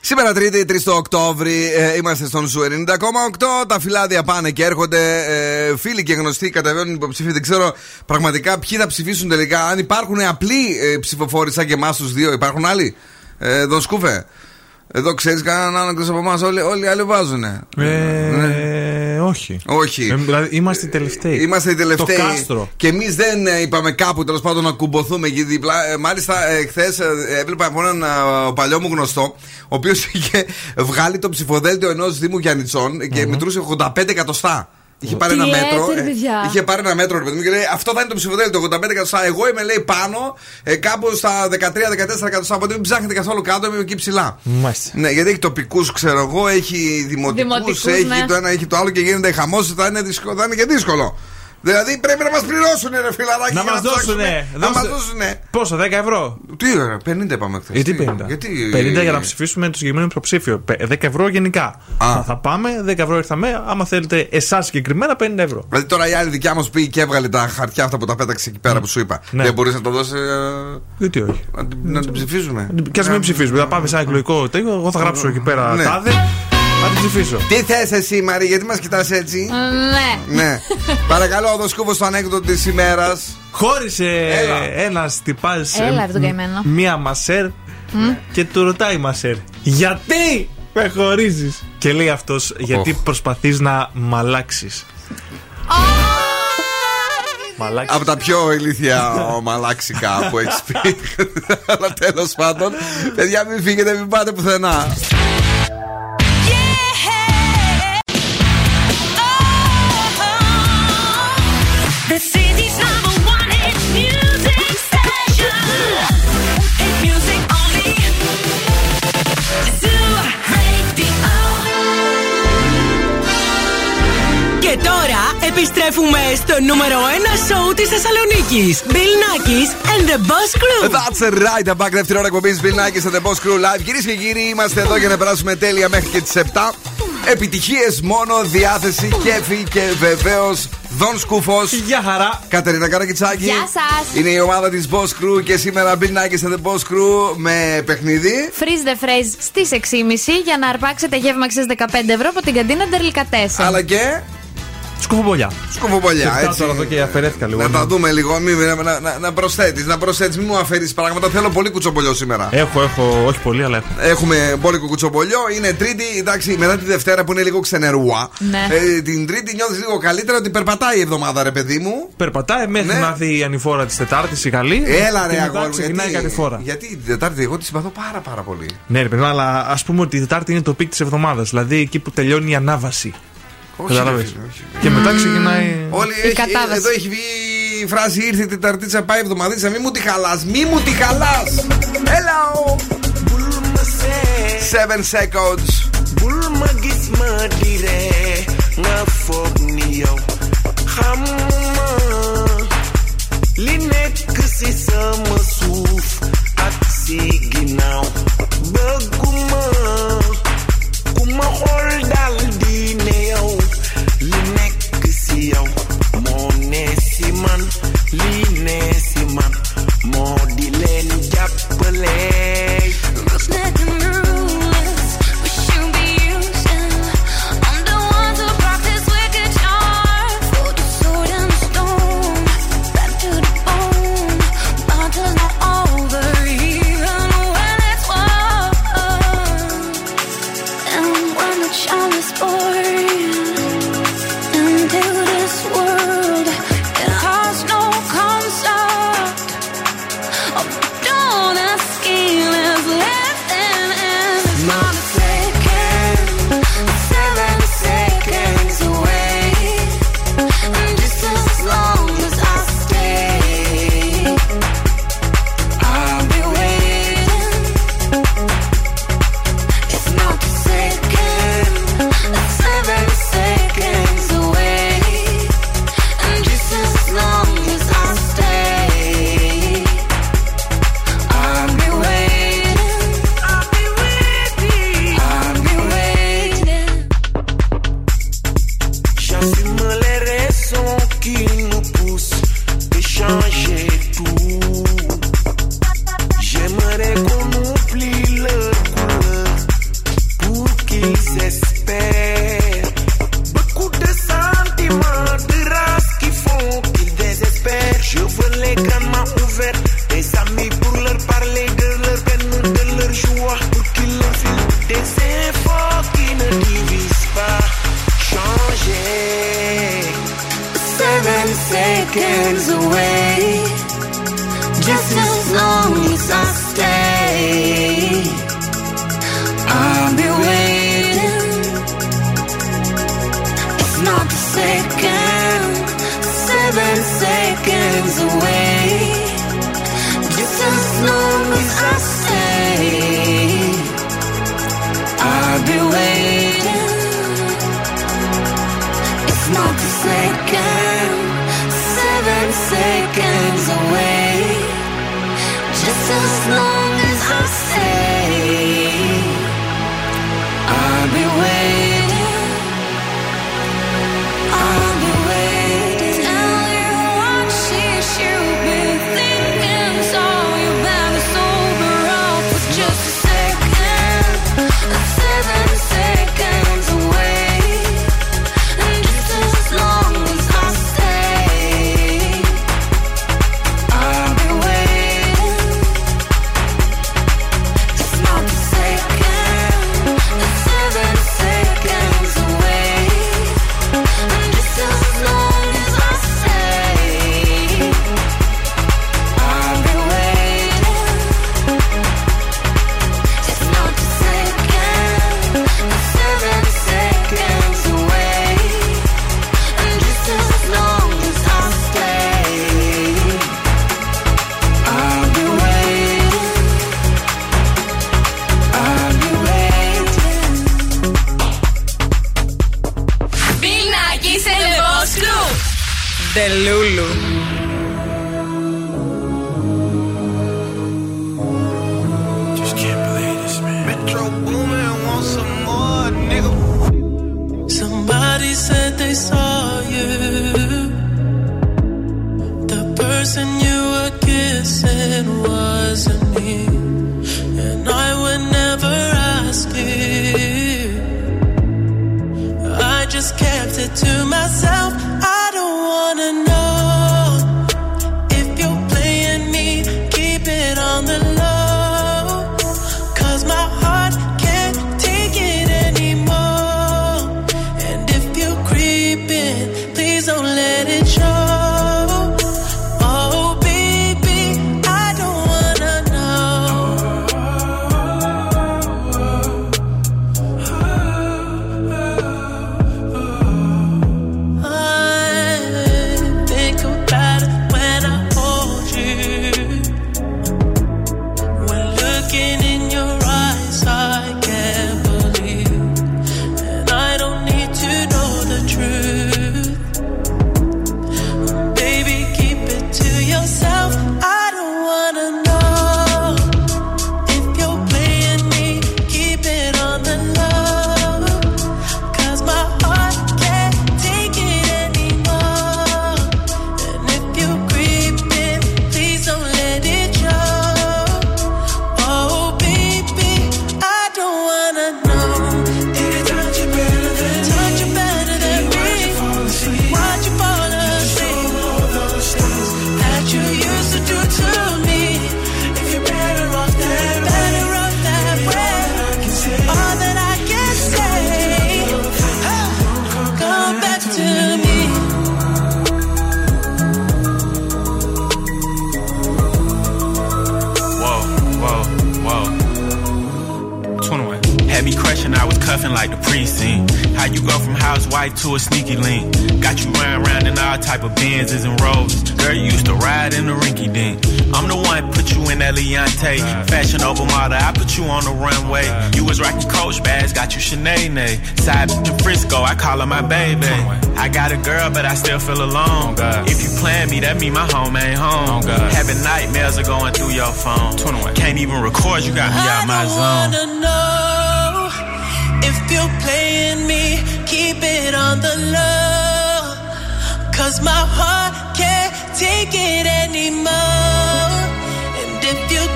Σήμερα Τρίτη, 3 το Οκτώβρη, είμαστε στον Zoo 90,8. Τα φυλάδια πάνε και έρχονται. Φίλοι και γνωστοί κατεβαίνουν υποψήφοι. Δεν ξέρω πραγματικά ποιοι θα ψηφίσουν τελικά. Αν υπάρχουν απλοί ψηφοφόροι σαν και εμάς τους δύο, υπάρχουν άλλοι. Εδώ σκούφε. Εδώ ξέρεις κανέναν εκτός από εμάς, όλοι οι άλλοι βάζουνε. Όχι. Δηλαδή είμαστε οι τελευταίοι. Είμαστε οι τελευταίοι. Το κάστρο. Και εμείς δεν είπαμε κάπου τέλος πάντων να κουμποθούμε. Μάλιστα, χθες έβλεπα από έναν παλιό μου γνωστό, ο οποίος είχε βγάλει το ψηφοδέλτιο ενός Δήμου Γιαννιτσών και μετρούσε 85 εκατοστά. Είχε πάρει ένα μέτρο. Είχε πάρει ένα μέτρο, παιδί μου, και λέει: αυτό θα είναι το ψηφοδέλτιο. 85 εκατοστά. Εγώ είμαι, λέει, πάνω, κάπου στα 13-14 εκατοστά. Οπότε μην ψάχνετε καθόλου κάτω, είμαι εκεί ψηλά. Μάλιστα. Ναι, γιατί έχει τοπικούς, ξέρω εγώ, έχει δημοτικούς, έχει το ένα, έχει το άλλο και γίνεται χαμός. Θα είναι και δύσκολο. Δηλαδή πρέπει να μας πληρώσουν, ρε φιλαράκι. Να μας δώσουν. Πόσο, 10 ευρώ. Τι ρε, 50 είπαμε χθες. Γιατί 50 για να ψηφίσουμε το συγκεκριμένο προψήφιο. 10 ευρώ γενικά. Θα πάμε, 10 ευρώ ήρθαμε. Άμα θέλετε εσάς συγκεκριμένα, 50 ευρώ. Δηλαδή τώρα η άλλη δικιά μας πήγε και έβγαλε τα χαρτιά αυτά που τα πέταξε εκεί πέρα που σου είπα. Ναι. Δεν μπορείς να το δώσεις. Γιατί όχι. Να την ψηφίζουμε. Και ας μην ψηφίζουμε. Θα πάμε σε ένα εκλογικό τέγιο. Εγώ θα γράψω εκεί πέρα τάδε. Θα την ψηφίσω. Τι θες εσύ, Μαρή, γιατί μας κοιτάς έτσι? Ναι. Παρακαλώ, εδώ σκούβω στο ανέκδοτο της ημέρας. Χώρισε ένας τυπάς μία μασέρ και του ρωτάει η μασέρ: γιατί με χωρίζεις? Και λέει αυτός: γιατί προσπαθείς να μ' αλλάξεις. Από τα πιο ηλίθια μαλάξικα που έχεις πει. Αλλά τέλος πάντων, παιδιά, μην φύγετε, μην πάτε πουθενά. The city's number one hit music station. Hit music only. Zoo Radio. Και τώρα επιστρέφουμε στο νούμερο 1 σόου της Θεσσαλονίκης. Bill Nakis and the Boss Crew. That's right, I'm back. Δεύτερη ώρα εκπομπής Bill Nakis and the Boss Crew live. Κυρίες και κύριοι, είμαστε εδώ για να περάσουμε τέλεια μέχρι και τις 7. Επιτυχίες μόνο, διάθεση, κέφι και βεβαίως Δον Σκούφος. Γεια χαρά. Κατερίνα Καρακιτσάκη. Γεια σας. Είναι η ομάδα της Boss Crew και σήμερα Bill Nakis and the Boss Crew με παιχνίδι Freeze the Phrase στις 6.30 για να αρπάξετε γεύμα αξίας 15 ευρώ από την καντίνα Ντερλικατέσεν. Αλλά και Σκουφοπολιά. Έτσι. Λίγο, να τα δούμε λίγο. Να προσθέτεις. Μην μου αφαιρείς πράγματα. Θέλω πολύ κουτσομπολιό σήμερα. Έχω. Όχι πολύ, αλλά έχω. Έχουμε πολύ κουτσομπολιό. Είναι Τρίτη. Εντάξει, μετά τη Δευτέρα που είναι λίγο ξενερουά. Ναι. Την Τρίτη νιώθεις λίγο καλύτερα ότι περπατάει η εβδομάδα, ρε παιδί μου. Περπατάει μέχρι να δει η ανηφόρα τη Τετάρτη η καλή. Έλα, ρε αγόρι. Ξεκινάει κάτι φορά. Γιατί την Τετάρτη εγώ τη συμπαθώ πάρα πολύ. Ναι, ρε παιδί, αλλά α πούμε ότι η Τετάρτη είναι το πικ τη εβδομάδα. Δηλαδή εκεί που τελειώνει η ανάβαση. Όχι. Και μετά ξεκινάει η κατάβαση. Εδώ έχει βγει η φράση: ήρθε η Τεταρτίτσα, πάει εβδομαδίτσα. Μη μου τη χαλάς, μη μου τη χαλάς. Hello 7 seconds. Man, linesi man, modi len jappale. Rules not in the rules, we should be using. I'm the one who brought this wicked charm. Food, sword and stone, back to the bone. Battle's not over, even when it's won. And when the child is born into this world. Don't ask him if left and it's not a second.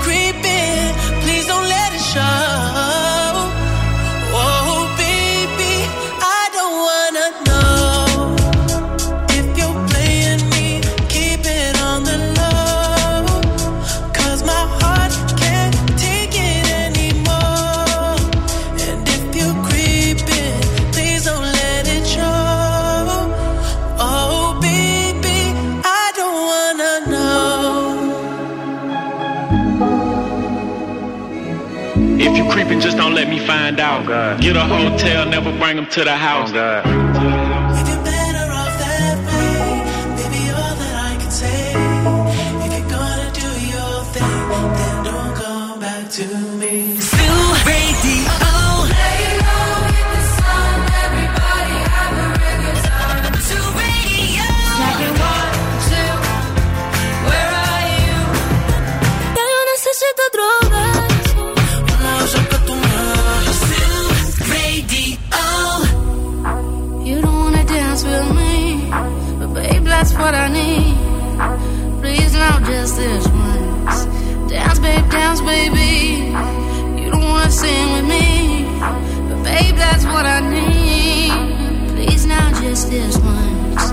Creeping, please don't let it show. Oh, don't let me find out. Oh, get a hotel, never bring them to the house. Oh, if you're better off that way, baby, all that I can say. If you're gonna do your thing, then don't come back to me. Zoo Radio. Lay low in the sun, everybody have a real time. Zoo Radio. Second 1, 2, where are you? Ya yo necesito droga. With me, but babe, that's what I need. Please, now just this once. Dance, babe, dance, baby. You don't wanna sing with me, but babe, that's what I need. Please, now just this once.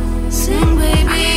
Sing, baby.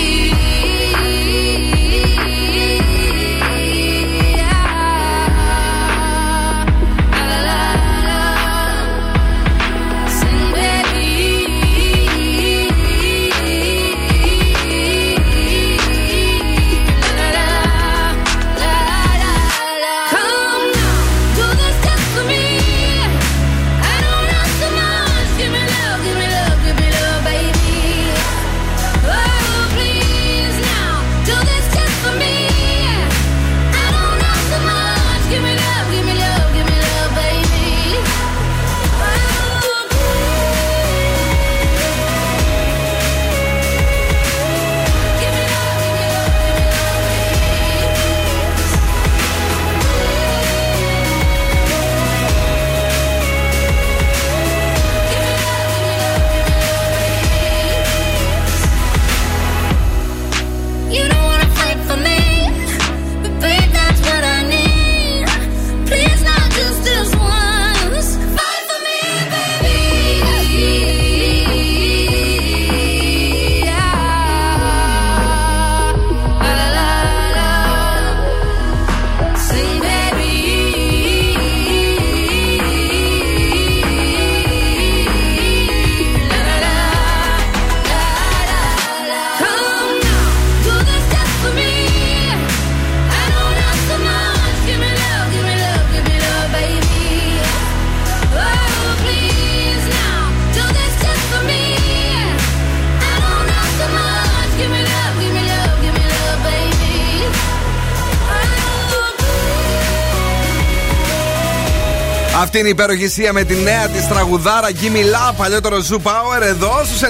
Αυτή είναι η υπέροχη Σία με τη νέα της τραγουδάρα Gimme Love, παλιότερο Zoo Power εδώ στους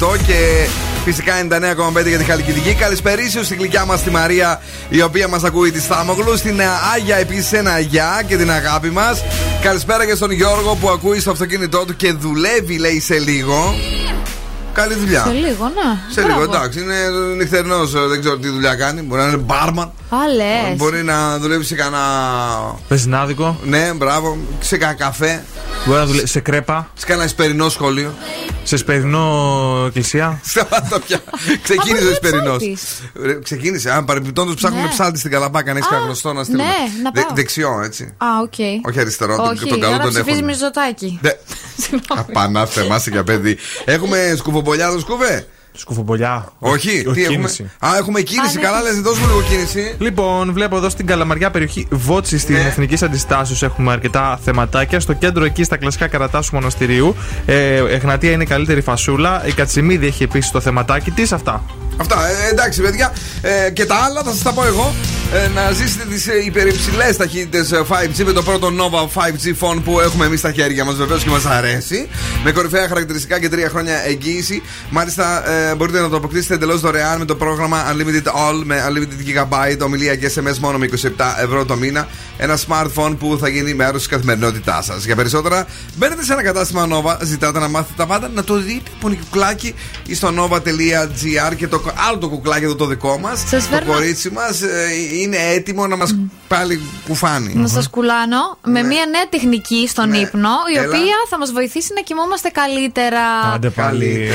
90,8 και φυσικά 99,5 για τη Χαλκιδική. Καλησπερίσιο στη γλυκιά μας τη Μαρία, η οποία μας ακούει τη Στάμογλου, στην Άγια επίσης ένα Αγιά και την αγάπη μας. Καλησπέρα και στον Γιώργο που ακούει στο αυτοκίνητό του και δουλεύει, λέει, σε λίγο. Καλή δουλειά. Σε λίγο, ναι. Σε λίγο, εντάξει. Είναι νυχτερινός, δεν ξέρω τι δουλειά κάνει. Μπορεί να είναι μπάρμαν. Αλέ. Μπορεί να δουλεύει σε κανένα. Πεζινάδικο. Ναι, μπράβο. Σε κανένα καφέ. Μπορεί να δουλεύει σε κρέπα. Σε κανένα εσπερινό σχολείο. Σε εσπερινό εκκλησία. Σταμάτα πια. Ξεκίνησε ο εσπερινό. Ξεκίνησε. Αν παρεμπιπτόντως ψάχνουμε ψάλτη στην Καλαμπά, κανένα γνωστό να στείλουμε. Δεξιό, έτσι. Α, οκ. Όχι αριστερό, τον καλό τον Απανάστε μας για παιδί. Έχουμε σκουφομπολιά, δεν σκουβέ. Σκουφομπολιά. Όχι, τι έχουμε. Α, έχουμε κίνηση. Καλά, λες, δώσουμε λίγο κίνηση. Λοιπόν, βλέπω εδώ στην Καλαμαριά περιοχή Βότση, στην Εθνική Αντιστάσεως, έχουμε αρκετά θεματάκια. Στο κέντρο, εκεί στα κλασικά Καρατάσου Μοναστηρίου. Εγνατία είναι η καλύτερη φασούλα. Η Κατσιμίδη έχει επίσης το θεματάκι της. Αυτά. Εντάξει, παιδιά. Και τα άλλα θα σας τα πω εγώ. Να ζήσετε τις υπερυψηλές ταχύτητες 5G με το πρώτο Nova 5G phone που έχουμε εμείς στα χέρια μας, βεβαίως, και μας αρέσει. Με κορυφαία χαρακτηριστικά και 3 χρόνια εγγύηση. Μάλιστα, μπορείτε να το αποκτήσετε εντελώς δωρεάν με το πρόγραμμα Unlimited All με Unlimited Gigabyte, ομιλία και SMS μόνο με €27 το μήνα. Ένα smartphone που θα γίνει μέρος της καθημερινότητάς σας. Για περισσότερα, μπαίνετε σε ένα κατάστημα Nova, ζητάτε να μάθετε τα πάντα, να το δείτε πονικουκλάκι ή στο nova.gr και το άλλο το κουκλάκι εδώ το δικό μας, το κορίτσι μας. Είναι έτοιμο να μας πάλι κουφάνει. Να σας κουλάνω με μια νέα τεχνική στον ύπνο, η οποία θα μας βοηθήσει να κοιμόμαστε καλύτερα. Άντε πάλι.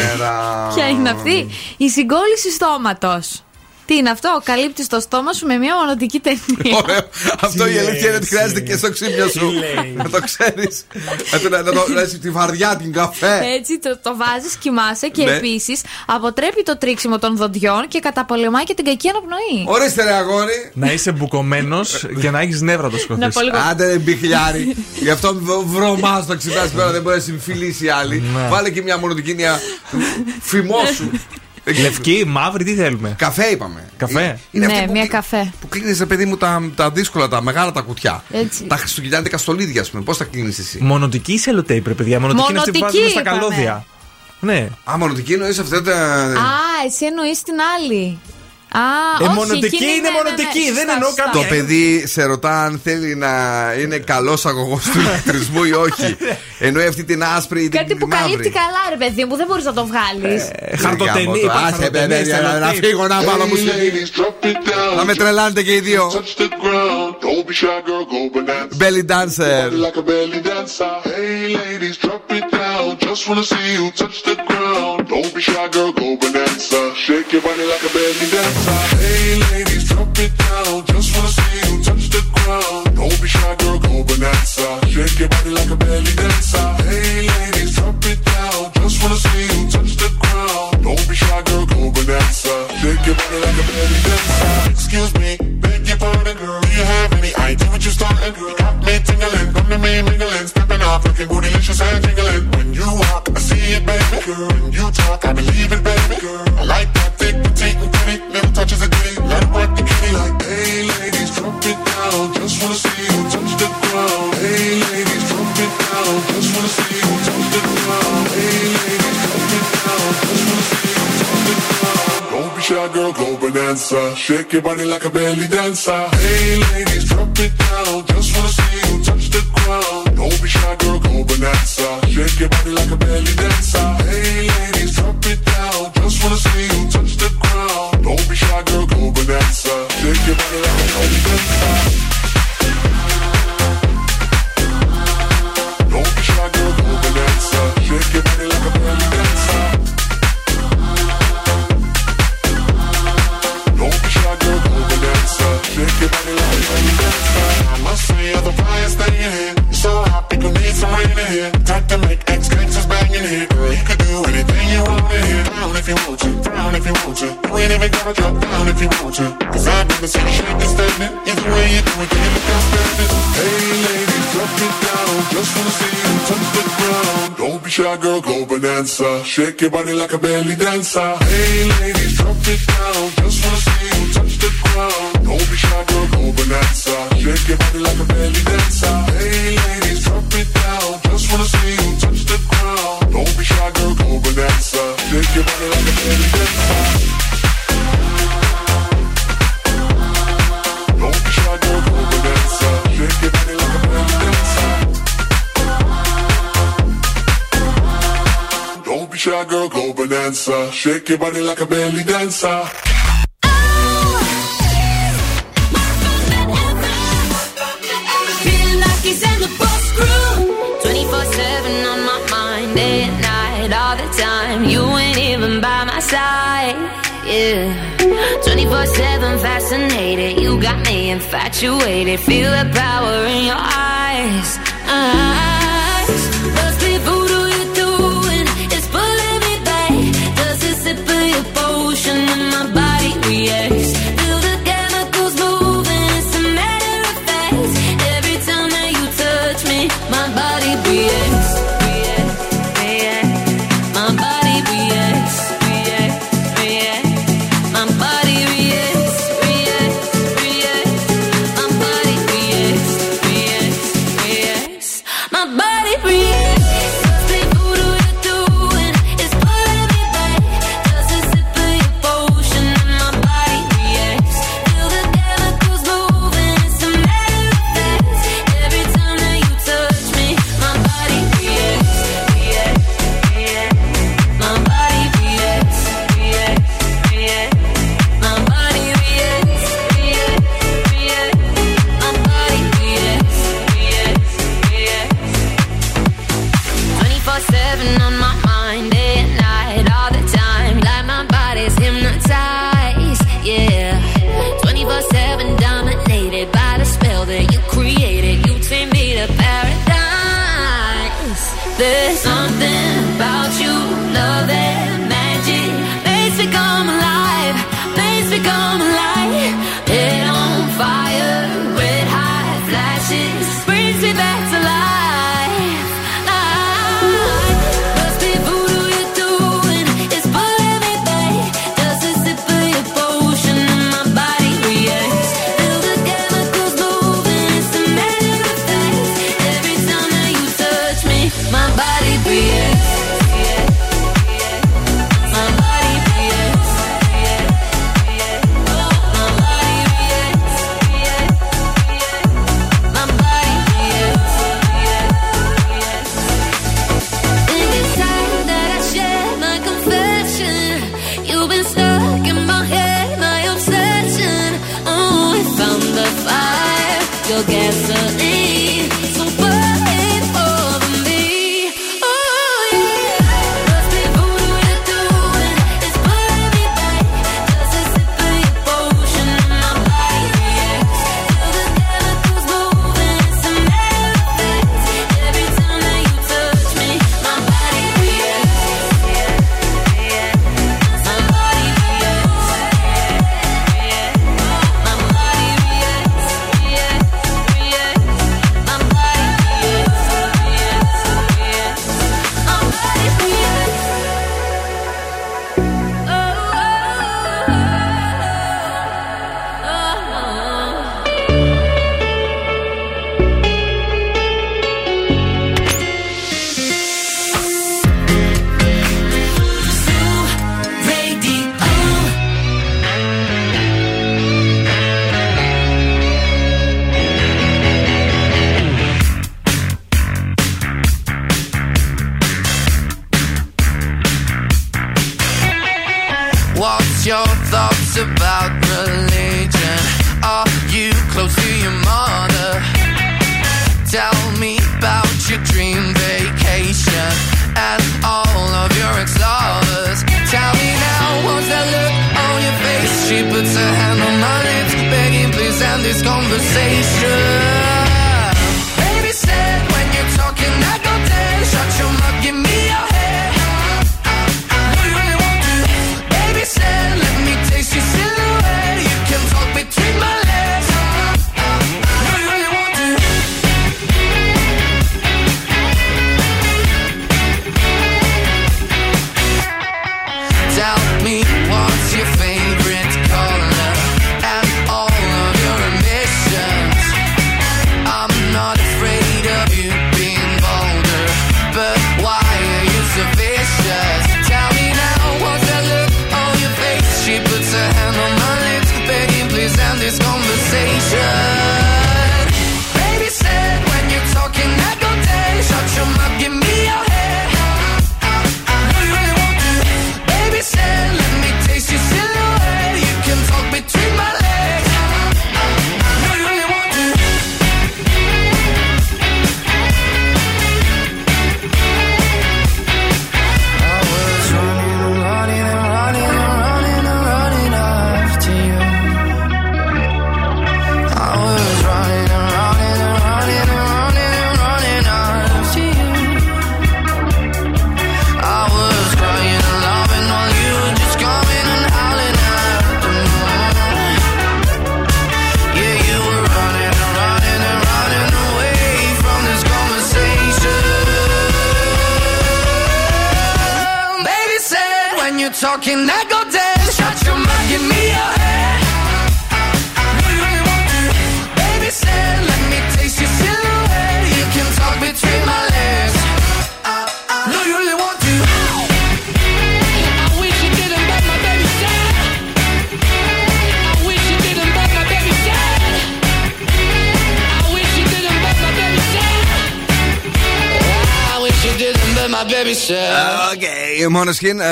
Ποια είναι αυτή? Η συγκόλληση στόματος. Τι είναι αυτό, καλύπτεις το στόμα σου με μια μονοτική ταινία. Ωραίο. Αυτό η αλήθεια είναι ότι χρειάζεται και στο ξύπνιο σου. Να το ξέρεις. Να τη βαριά την καφέ. Έτσι, το βάζεις, κοιμάσαι και επίσης αποτρέπει το τρίξιμο των δοντιών και καταπολεμάει και την κακή αναπνοή. Ορίστε, ρε αγόρι. Να είσαι μπουκωμένος και να έχεις νεύρα το σκοτήσεις. Άντε, ρε μπιχλιάρι. Γι' αυτό βρωμάς το ξυπνάς πέρα, δεν μπορεί να συμφιλήσει άλλη. Βάλε και μια μονοτική φημό σου. Λευκή, μαύρη, τι θέλουμε. Καφέ είπαμε. Καφέ. Είναι ναι, μια καφέ. Που κλείνεις, ρε παιδί μου, τα δύσκολα, τα μεγάλα τα κουτιά. Έτσι. Τα χριστουγεννιάτικα στολίδια, ας πούμε. Πώς τα κλείνεις εσύ? Μονοτική σελοτέιπ, ρε παιδιά. Μονοτική είναι αυτή που βάζουμε στα καλώδια. Ναι. Α, μονοτική εννοείς αυτά τα. Α, εσύ εννοείς την άλλη. Α, μονοτική είναι μονοτική. Δεν εννοώ κάτι. Το παιδί σε ρωτά αν θέλει να είναι καλός αγωγός του ηλεκτρισμού ή όχι. Εννοεί αυτή την άσπρη ή την μαύρη. Κάτι που καλύπτει καλά, ρε παιδί μου, δεν μπορείς να το βγάλεις. Χαρτοτενή, υπάρχει. Να φύγω να βάλω μουσική. Να με τρελάνετε και οι δύο. Belly dancer. Just wanna see you touch the ground. Don't be shy, girl, go bonanza. Shake your body like a belly dancer. Hey ladies, drop it down. Just wanna see you touch the ground. Don't be shy, girl, go bonanza. Shake your body like a belly dancer. Hey ladies, drop it down. Just wanna see you touch the ground. Don't be shy, girl, go bonanza. Shake your body like a belly dancer. Excuse me, beg your pardon, girl. Do you have any idea what you're starting, girl? You got me tingling, come to me mingling, stepping off, looking bootylicious and jingling. When you walk, I see it, baby girl. When you talk, I believe it, baby girl. I like that thick, petite, and pretty. Little touches of ditty, let it work the kitty. Like, hey ladies, drop it down. Just wanna see you touch the ground. Hey ladies, drop it down. Just wanna see you touch the ground. Hey ladies, drop it down. Just wanna see you touch the ground. Don't be shy, girl, go bonanza. Shake your body like a belly dancer. Hey ladies, drop it down. Just wanna see you touch the ground. Don't be shy, girl, go bonanza. Shake your body like a belly dancer. Hey ladies, drop it down. Just wanna see you touch the ground. Don't be shy, girl, go bonanza. Shake your body like a belly dancer. Don't be shy, girl, go bonanza. Shake your body like a belly dancer. Don't be shy, girl, go bonanza. Shake your body like a belly dancer. I must say you're the finest thing in here. So hot, people need some rain in here. Time to make ex-gangsters bang in here. Girl, you can do anything you want in here. Down if you want to, down if you want to. You ain't even gotta drop down if you want to. Cause I've never seen shit that's standing. Either way you do it, you look outstanding. Hey ladies, drop it down. Just wanna see you touch the ground. Don't be shy, girl, go bonanza. Shake your body like a belly dancer. Hey ladies, drop it down. Just wanna see you touch the ground. Don't be shy, girl, go bonanza. Shake your body like a belly dancer. Hey ladies, ladies, drop it down. Just wanna see you touch the ground. Don't be shy, girl, go bonanza. Shake your body like a belly dancer. Don't be shy, girl, go bonanza. Shake your body like a belly dancer. Don't be shy, girl, go bonanza. Shake your body like a belly dancer. You ain't even by my side, yeah. 24/7 fascinated, you got me infatuated. Feel the power in your eyes, eyes. What's the voodoo you doing? It's pulling me back. Does it sip of your potion and my body reacts? Feel the chemicals moving, it's a matter of fact. Every time that you touch me, my body reacts. Yeah.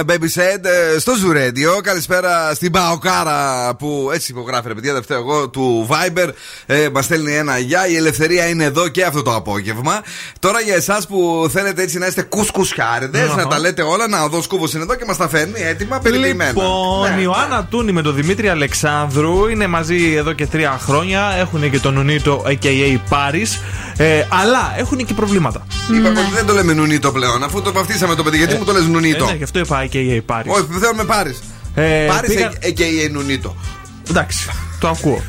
Baby Said στο Ζουρέντιο. Καλησπέρα στην Παοκάρα που έτσι υπογράφει, ρε παιδιά, τελευταίο εγώ του Viber. Μας στέλνει ένα γεια. Η ελευθερία είναι εδώ και αυτό το απόγευμα. Τώρα για εσάς που θέλετε έτσι να είστε κουσκουσχάριδες, να τα λέτε όλα, να δω σκούβος είναι εδώ και μας τα φέρνει έτοιμα, περιποιημένα. Λοιπόν, η Ιωάννα Τούνη με τον Δημήτρη Αλεξάνδρου είναι μαζί εδώ και 3 χρόνια. Έχουν και τον Νουνίτο, a.k.a. Πάρις. Αλλά έχουν και προβλήματα. Είπαμε ότι δεν το λέμε Νουνίτο πλέον. πλέον, αφού το βαφτίσαμε το παιδί, γιατί μου το λες Νουνίτο. Ναι, γι' αυτό είπα AKA Πάρις. Όχι, δεν θέλω με Πάρις. Πάρις AKA Νουνίτο. Εντάξει, το ακούω.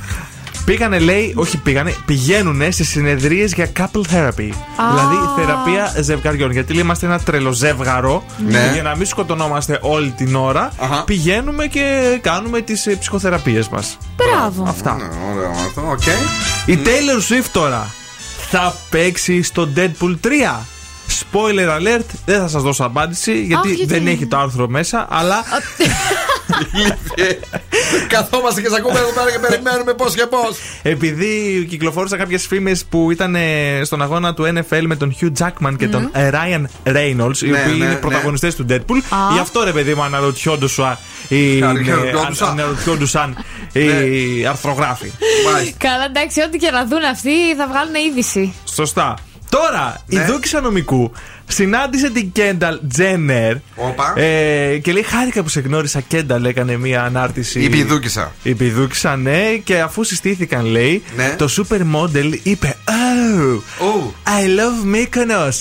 Πήγανε, λέει, όχι πήγανε, πηγαίνουνε σε συνεδρίες για couple therapy. Δηλαδή θεραπεία ζευγαριών. Γιατί λέει, είμαστε ένα τρελοζεύγαρο. Ναι. Για να μην σκοτωνόμαστε όλη την ώρα, πηγαίνουμε και κάνουμε τις ψυχοθεραπείες μας. Μπράβο. Αυτά. Ναι, ωραία, okay. Η Taylor Swift τώρα θα παίξει στο Deadpool 3. Spoiler alert, δεν θα σας δώσω απάντηση γιατί δεν έχει το άρθρο μέσα, αλλά. Καθόμαστε και σας ακούμε εδώ πέρα και περιμένουμε πώς και πώς. Επειδή κυκλοφόρησαν κάποιες φήμες που ήταν στον αγώνα του NFL με τον Hugh Jackman και τον Ryan Reynolds, οι οποίοι είναι πρωταγωνιστές του Deadpool. Γι' αυτό ρε παιδί μου αναρωτιόντουσαν οι αρθρογράφοι. Καλά, εντάξει, ό,τι και να δουν αυτοί θα βγάλουν είδηση. Σωστά. Τώρα, η δόκισα νομικού συνάντησε την Κένταλ Τζένερ και λέει: χάρηκα που σε γνώρισα, Κένταλ. Έκανε μία ανάρτηση. Η πηδούκησα, ναι, και αφού συστήθηκαν, λέει, το super model είπε: Oh, I love Mykonos,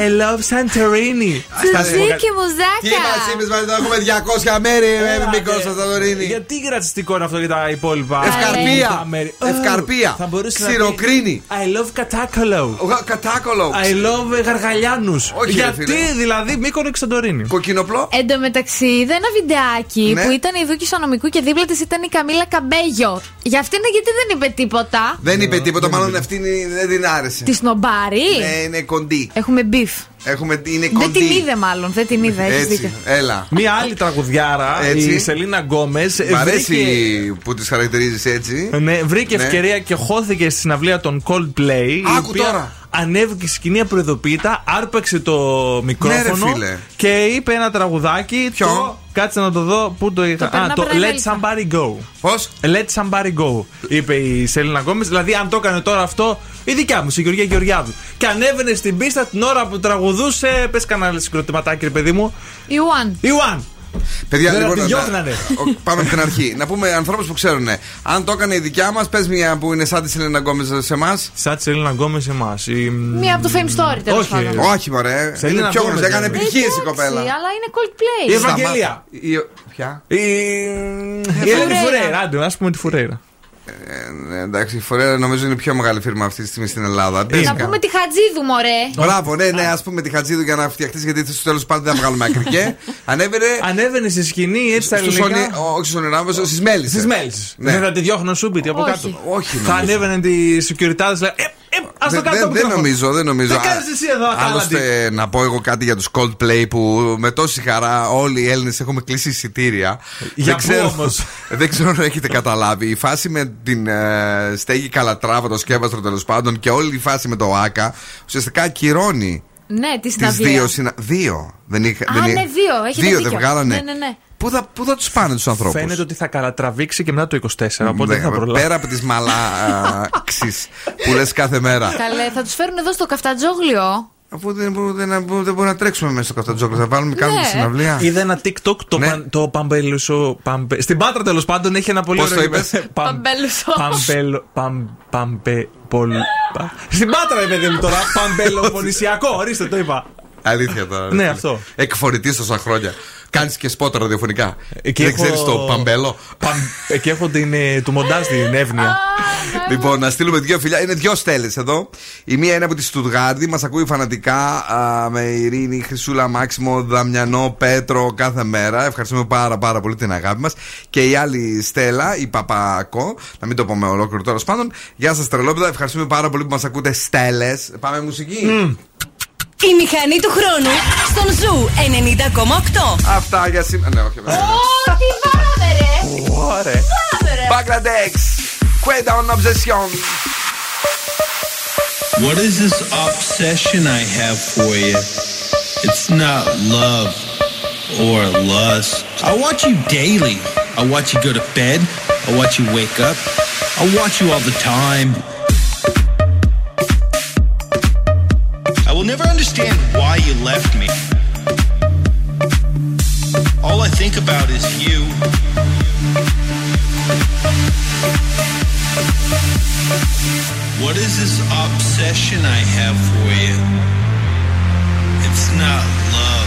I love Santorini. Τσουζίκι μουζάκα. Τι μας είπες, μα έχουμε 200 μέρη Mykonos Santorini. Γιατί γρατσιστικό είναι αυτό για τα υπόλοιπα. Ευκαρπία. Ξηροκρίνη. I love Κατάκολο. I love Γαργαλιά. Όχι, γιατί δηλαδή Μύκονο και Σαντορίνη. Κοκκινοπλό. Εν τω μεταξύ είδα ένα βιντεάκι που ήταν η δούκησα νομικού και δίπλα της ήταν η Καμίλα Καμπέγιο. Για αυτήν γιατί δεν είπε τίποτα. Δεν είπε τίποτα, μάλλον αυτήν δεν την άρεσε. Τη σνομπάρει. Ναι, είναι κοντή. Έχουμε μπιφ. Δεν την είδε, μάλλον. Δεν την είδε, έχεις δίκιο. Έλα. Μία άλλη τραγουδιάρα, η Σελίνα Γκόμες. Μ' αρέσει που τις χαρακτηρίζεις έτσι. Ναι, βρήκε ευκαιρία και χώθηκε στη συναυλία των Coldplay. Άκου τώρα. Ανέβηκε η σκηνή προειδοποίητα, άρπαξε το μικρόφωνο και είπε ένα τραγουδάκι. Ποιο? Κάτσε να το δω. Πού το είχα. Το Let Somebody Go. Πώς? Let Somebody Go, είπε η Σελίνα Γκόμες. Δηλαδή, αν το έκανε τώρα αυτό, η δικιά μου, η Γεωργία Γεωργιάδου. Και ανέβαινε στην πίστα την ώρα που τραγουδούσε. Πες κανένα συγκροτηματάκι, ρε παιδί μου. Ιουάν. Παιδιά, πάμε από την αρχή. Να πούμε ανθρώπους που ξέρουν. Αν το έκανε η δικιά μας, πες μια που είναι σαν τη Σελίνα Γκόμες σε εμάς. Σαν τη Σελίνα Γκόμες σε εμάς. Μια από το Fame Story, τέλος πάντων. Όχι, μωρέ. Είναι πιο γνωστή. Έκανε επιτυχίες η κοπέλα. Αλλά είναι Coldplay. Η Ευαγγελία. Ποια? Η Ελένη Φουρέιρα. Άντε, ας πούμε τη Φουρέιρα. Εντάξει, η Φορέα νομίζω είναι η πιο μεγάλη φίρμα αυτή τη στιγμή στην Ελλάδα. Να πούμε τη Χατζίδου, μωρέ. Μπράβο, ναι, ας πούμε τη Χατζίδου για να φτιαχτεί, γιατί στο τέλος πάντα δεν θα βγάλουμε άκρη. Και ανέβαινε στη σκηνή, έτσι τα ελληνικά. Όχι στον Ονειράμβο, στις Μέλισσες. Δεν θα τη διώχνω σούμπιτι από κάτω. Θα ανέβαινε τη σουκιουριτάδες, λέει. Δεν νομίζω. Άλλωστε, να πω εγώ κάτι για τους Coldplay που με τόση χαρά όλοι οι Έλληνες έχουμε κλείσει εισιτήρια. Δεν ξέρω αν έχετε καταλάβει. Η φάση με την στέγη Καλατράβα, το σκεύαστρο τέλος πάντων, και όλη η φάση με το ΆΚΑ ουσιαστικά ακυρώνει. Ναι, τις δύο. Δύο δεν βγάλανε. Ναι. Πού θα τους πάνε τους ανθρώπους. Φαίνεται ότι θα καλατραβήξει και μετά το 24. Οπότε θα προλάβει. Πέρα από τις μαλάξεις που λες κάθε μέρα. Καλέ, θα τους φέρουν εδώ στο Καφτατζόγλιο. Αφού δεν μπορούμε να τρέξουμε μέσα στο Καφτατζόγλιο, θα βάλουμε κάποια συναυλία. Είδα ένα TikTok το Παμπέλουσο. Στην Πάτρα τέλος πάντων έχει ένα πολύ ωραίο. Πώς το είπες? Παμπέλουσο. Στην Πάτρα είπε τώρα. Παμπελοποννησιακό. Ορίστε, το είπα. Αλήθεια τώρα. Ναι, αυτό. Εκφορητής τόσα χρόνια. Κάνεις και σπότ ραδιοφωνικά. Δεν ξέρεις το Παμπέλο. Εκεί έχω του μοντάζ την εύνοια. Λοιπόν, να στείλουμε δύο φιλιά. Είναι δύο Στέλλες εδώ. Η μία είναι από τη Στουτγάρδη. Μας ακούει φανατικά με Ειρήνη, Χρυσούλα, Μάξιμο, Δαμιανό, Πέτρο κάθε μέρα. Ευχαριστούμε πάρα πάρα πολύ την αγάπη μας. Και η άλλη Στέλλα, η Παπακό. Να μην το πω με ολόκληρο τώρα σπάντων. Γεια σας, τρελόπεδα. Ευχαριστούμε πάρα πολύ που μας ακούτε, Στέλλες. Πάμε μουσική. Η μηχανή του χρόνου στον Ζου 90,8. Αυτά για σήμερα. Ναι, όχι, βέβαια. Τι πάμε, ρε! Ωραία! Bangladesh, Queda on Obsession. What is this obsession I have for you? It's not love or lust. I watch you daily. I watch you go to bed. I watch you wake up. I watch you all the time. I will never understand why you left me. All I think about is you. What is this obsession I have for you? It's That's not love.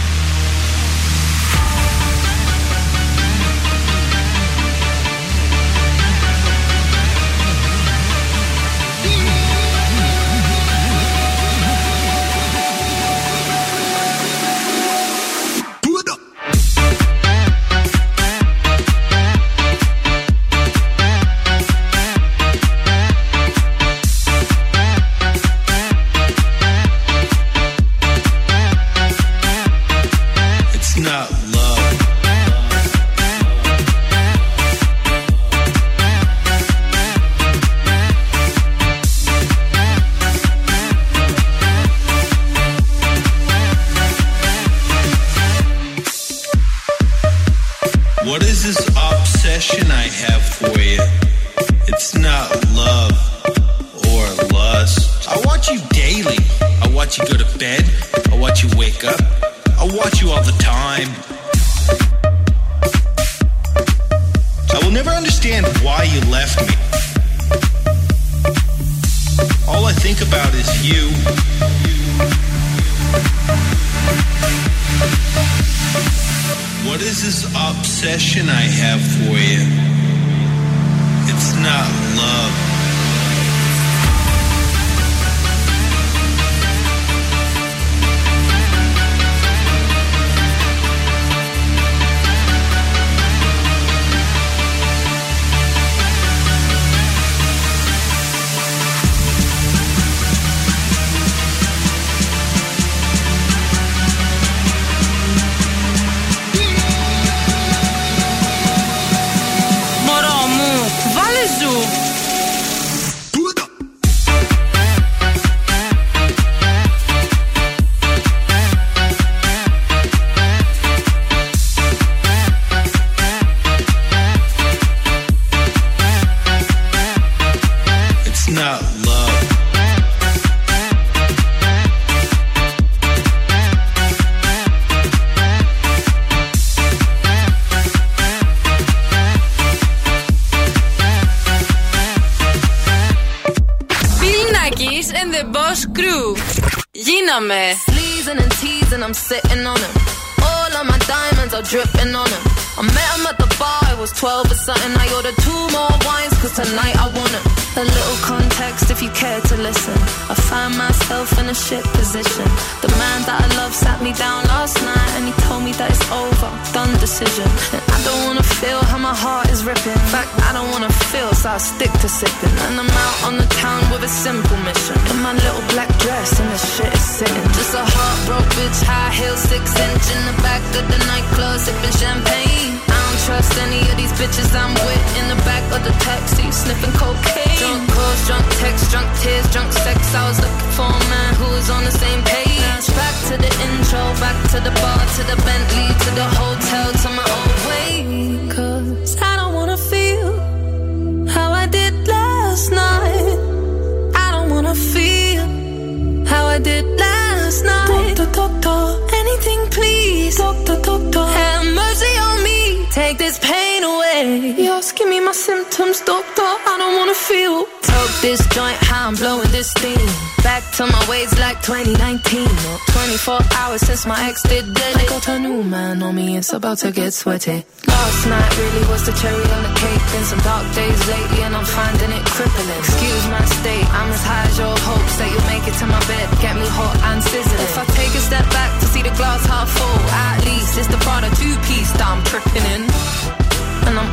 About to get sweaty. Last night really was the cherry on the cake. Been some dark days lately and I'm finding it crippling. Excuse my state, I'm as high as your hopes that you'll make it to my bed. Get me hot and sizzling. If I take a step back to see the glass half full, at least it's the Prada two-piece that I'm tripping in. And I'm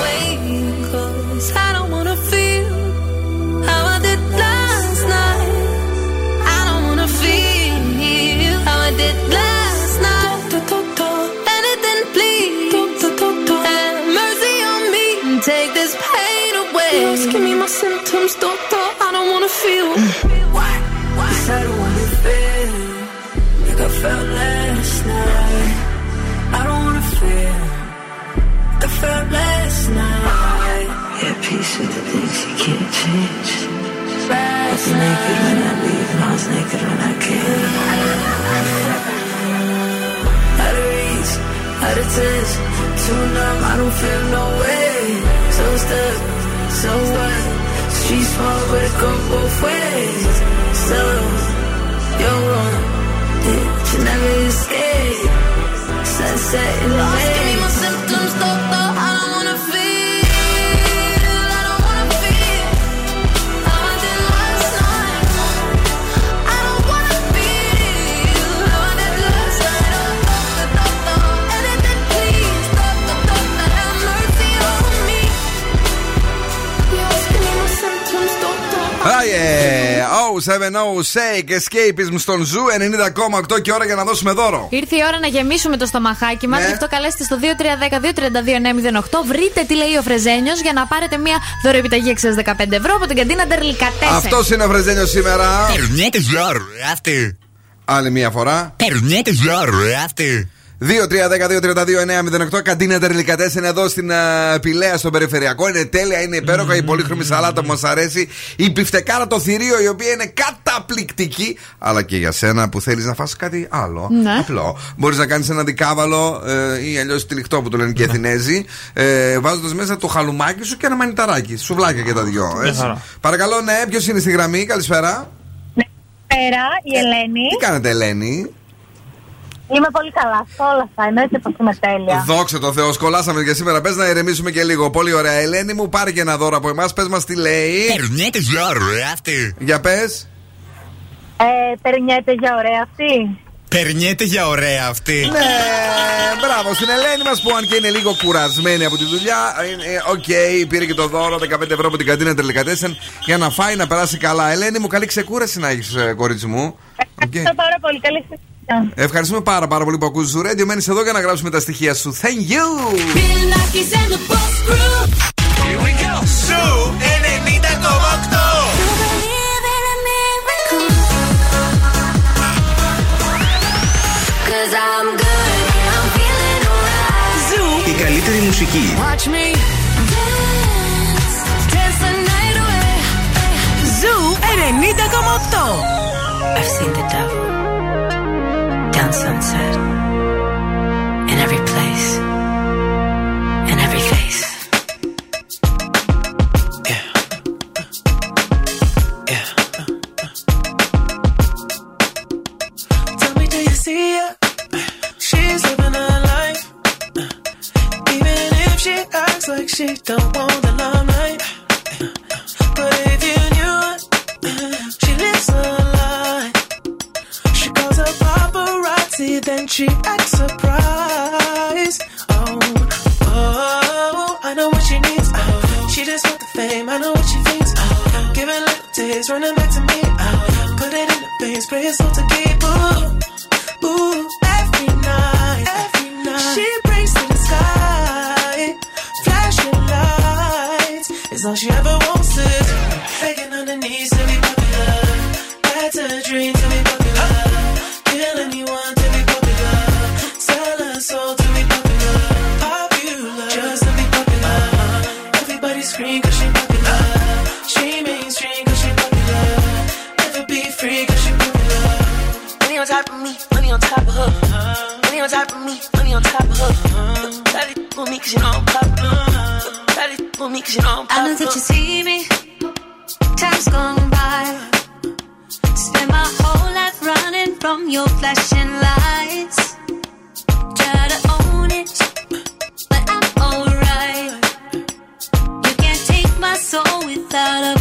way. 'Cause I don't wanna feel how I did last night. I don't wanna feel how I did last night. Anything please. Have mercy on me and take this pain away. Just give me my symptoms, doctor. I don't wanna feel. What? Cause I don't wanna feel like I felt last night. I don't wanna feel like I felt last night. these are the things you can't change. I was naked when I leave and I was naked when I came. Out of reach, out of touch, too numb, I don't feel no way. So stuck, so what? Street small but it goes both ways. So, you're wrong, it should never escape. Sunset in the rain. Lost in my symptoms, though I don't wanna feel. Shake Escapism στον Ζου 90,8 και ώρα για να δώσουμε δώρο. Ήρθε η ώρα να γεμίσουμε το στομαχάκι μας. Γι' αυτό καλέστε στο 2310-232-908. Βρείτε τι λέει ο Φρεζένιος για να πάρετε μια δωρεοεπιταγή 615€ από την καντίνα Ντερλικατέσεν. Αυτός είναι ο Φρεζένιος σήμερα. Άλλη μια φορά. 2-3-10-2-32-9-08. Καντίνα Τερλικατέσεν εδώ στην Πηλαία, στον Περιφερειακό. Είναι τέλεια, είναι υπέροχα. Η πολύχρωμη σαλάτα που μας αρέσει. Η πιφτεκάρα το θηρίο, η οποία είναι καταπληκτική. Αλλά και για σένα που θέλεις να φας κάτι άλλο. Ναι. Απλό. Μπορείς να κάνεις ένα δικάβαλο ή αλλιώς τυλιχτό που το λένε και οι Αθηνέζοι. Βάζοντας μέσα το χαλουμάκι σου και ένα μανιταράκι. Σουβλάκια και τα δυο. Παρακαλώ, ναι, ποιος είναι στη γραμμή, καλησπέρα. Καλησπέρα, η Ελένη. Τι κάνετε, Ελένη? Είμαι πολύ καλά, σκόλασα, εννοείται πως είμαι τέλεια. Δόξα τω Θεώ, κολλάσαμε για σήμερα. Πες να ηρεμήσουμε και λίγο. Πολύ ωραία, Ελένη μου, πάρε και ένα δώρο από εμάς. Πες μας τι λέει. Περνιέται για ωραία αυτή. Για πες. Περνιέται για ωραία αυτή. Περνιέται για ωραία αυτή. Ναι, μπράβο στην Ελένη μας που αν και είναι λίγο κουρασμένη από τη δουλειά. Οκ, πήρε και το δώρο 15€ από την καντίνα Τερλικατέσεν για να φάει, να περάσει καλά. Ελένη μου, καλή ξεκούραση να έχεις, κορίτσι μου. Ευχαριστώ πάρα πολύ, καλή στιγμή. Ευχαριστούμε πάρα πάρα πολύ που ακούσεις το Radio. Μένεις εδώ για να γράψουμε τα στοιχεία σου. Thank you. Bill Nakis and the Boss Crew. Here we go. Zoo 90.8. Cause I'm good. I'm feeling alright. Zoo. Η καλύτερη μουσική. Watch me dance. Dance the night away. Zoo 90.8. I've seen the devil. Down sunset, in every place, in every face. Yeah, yeah. Tell me, do you see her? She's living her life, even if she acts like she don't want the limelight. But if you knew it, she lives her life. She calls her paparazzi, then she acts surprised. Oh, oh, I know what she needs. Oh, she just wants the fame. I know what she thinks. Oh, give it little taste, running back to me. Oh, put it in the face, pray it's all to keep. Ooh, ooh, every night, she brings to the sky, flashing lights. It's all she ever wants is begging on her knees to be popular. That's her dream to be popular. Kill anyone to be popular. Sell her soul to be popular. Popular. Just to be popular. Everybody scream cause she popular. She mainstream cause she popular. Never be free cause she popular. Money on top of me, money on top of her. Money on top of me, money on top of her. Daddy for me cause you know I'm popular. Daddy for me cause you know I'm popular. I know that you see me. Time's gone by. Spend my whole life running from your flashing lights. Try to own it, but I'm alright. You can't take my soul without a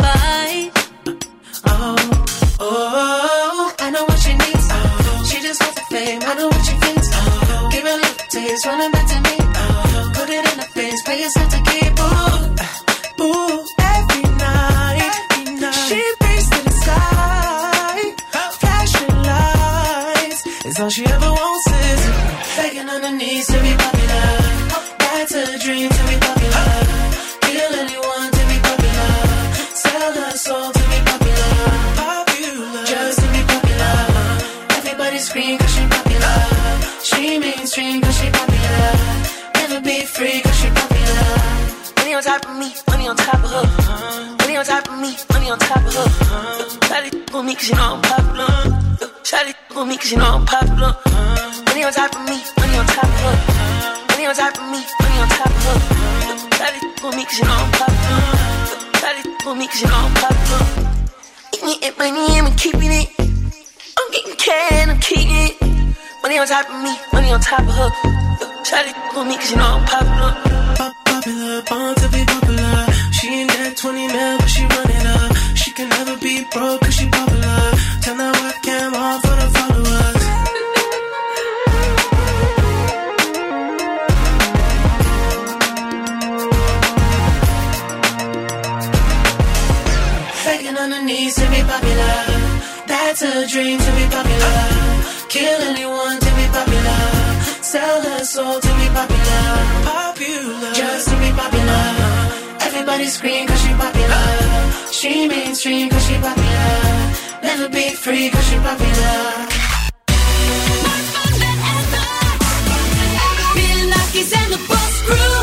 fight. Oh, oh, I know what she needs. Oh, she just wants the fame. I know what she thinks. Oh, give her little taste, running back to me. Oh, put it in her face, pay yourself to keep. Ooh, ooh, every night, every night. She all she ever wants is begging on her knees to be popular. That's her dream to be popular. Kill anyone to be popular. Sell her soul to be popular. Popular. Just to be popular. Everybody scream cause she popular. She mainstream cause she popular. Never be free cause she popular. Money on top of me, money on Money on top of me, money on top of her. Shawty with me 'cause you know I'm popular. Shawty with me 'cause you know I'm popular. Money on top of me, money on top of her. Money on top of me, money on top of her. Shawty with me 'cause you know I'm popular. Shawty with me 'cause you know I'm popular. Eat me and money and I'm keeping it. I'm getting cash, I'm keeping it. Money on top of me, money on top of her. Shawty with me 'cause you know I'm popular. Popular, born to be popular. She ain't that 20 mil, but she run it up. She can never be broke, cause she popular. Turn that webcam off for the followers. Faking on the knees to be popular. That's a dream to be popular. Kill anyone to be popular. Sell her soul to be popular. Popular, just to be popular. Everybody scream cause she popular. She mainstream cause she popular. Never be free cause she popular. More fun than ever. Bill Nakis and the Boss Crew.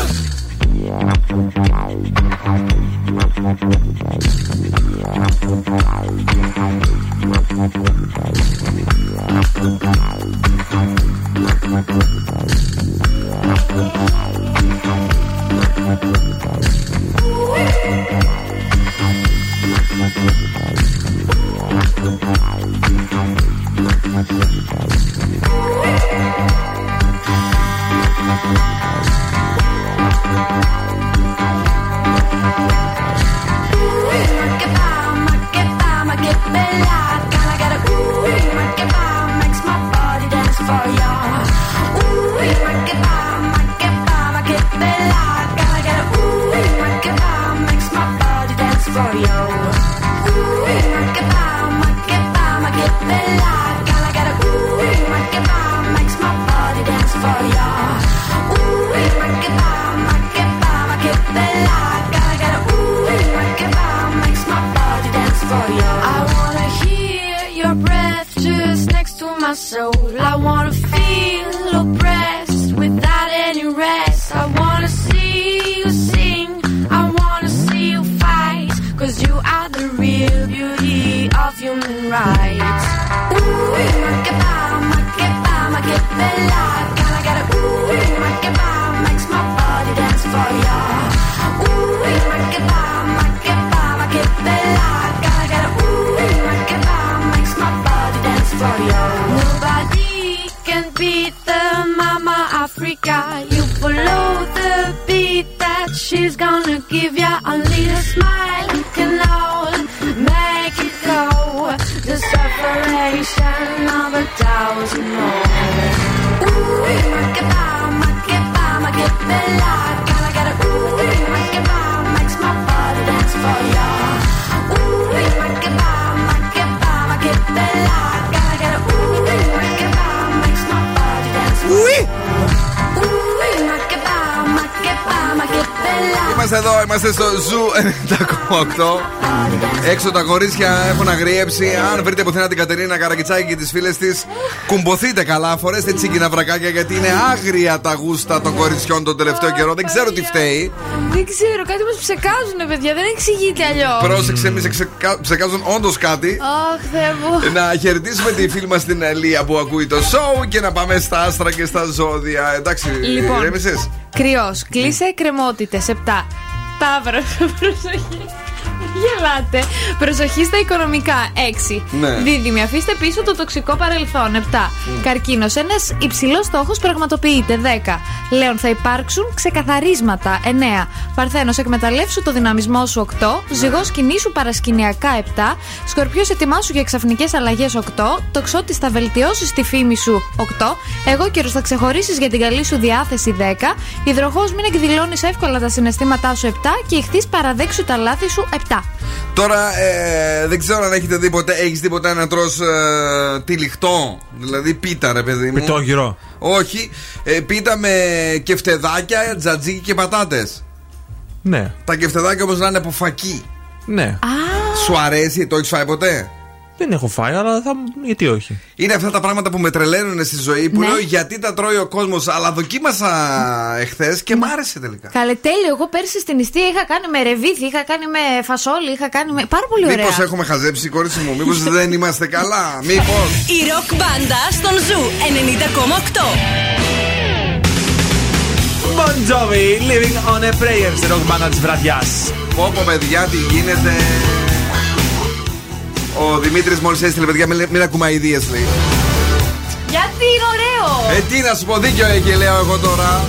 Είμαστε στο Zoo 90.8. Έξω τα κορίτσια έχουν αγριέψει. Αν βρείτε πουθενά την Κατερίνα Καρακιτσάκη και τις φίλες της, κουμποθείτε καλά. Φορέστε τσίγκινα βρακάκια, γιατί είναι άγρια τα γούστα των κοριτσιών τον τελευταίο καιρό. Δεν ξέρω τι φταίει. Δεν ξέρω, κάτι μας ψεκάζουν, παιδιά. Δεν εξηγείται αλλιώς. Πρόσεξε, εμείς ψεκάζουν όντως κάτι. Να χαιρετήσουμε τη φίλη μας την Ελία που ακούει το show και να πάμε στα άστρα και στα ζώδια. Εντάξει, ηρέμησες. Κρυός, κλείσε κρεμότητες 7. Ταύρος, προσοχή. Γελάτε. Προσοχή στα οικονομικά 6. Ναι. Δίδυμοι, αφήστε πίσω το τοξικό παρελθόν 7. Καρκίνος, ένας υψηλός στόχος πραγματοποιείται 10. Λέων, θα υπάρξουν ξεκαθαρίσματα 9. Παρθένος, εκμεταλλεύσου το δυναμισμό σου 8. Ζυγός, κινήσου παρασκηνιακά 7. Σκορπιός, ετοιμάσου για ξαφνικές αλλαγές 8. Τοξότης, θα βελτιώσεις τη φήμη σου 8. Αιγόκερος, θα ξεχωρίσεις για την καλή σου διάθεση 10. Υδροχόος, μην εκδηλώνεις εύκολα τα συναισθήματά σου 7. Και Ιχθύς, παραδέξου τα λάθη σου 7. Τώρα δεν ξέρω αν έχετε δει ποτέ. Έχεις δει ποτέ να τρως τυλιχτό? Δηλαδή πίτα, ρε παιδί μου. Πιτόγυρο. Όχι, πίτα με κεφτεδάκια, τζατζίκι και πατάτες. Ναι. Τα κεφτεδάκια όμως να είναι από φακί. Ναι. Σου αρέσει, το έχεις φάει ποτέ? Δεν έχω φάει, αλλά θα... γιατί όχι. Είναι αυτά τα πράγματα που με τρελαίνουν στη ζωή, που ναι. λέω γιατί τα τρώει ο κόσμος, αλλά δοκίμασα εχθές και μ' άρεσε τελικά. Καλέ, τέλειο. Εγώ πέρσι στην Ιστία είχα κάνει με ρεβίθι, είχα κάνει με φασόλι, είχα κάνει με. Πάρα πολύ ωραία. Μήπως έχουμε χαζέψει, κόρηση μου, μήπως δεν είμαστε καλά, μήπως. Η ροκ μπάντα στον Ζου 90,8. Bon Jovi, Living on a Prayer, στη ροκ μπάντα της βραδιάς. Πω πω παιδιά, τι γίνεται. Ο Δημήτρης μόλις έστειλε, παιδιά, μην ακουμάει ιδίες, λέει. Γιατί είναι ωραίο! Τι να σου πω, δίκιο έχει, λέω εγώ τώρα.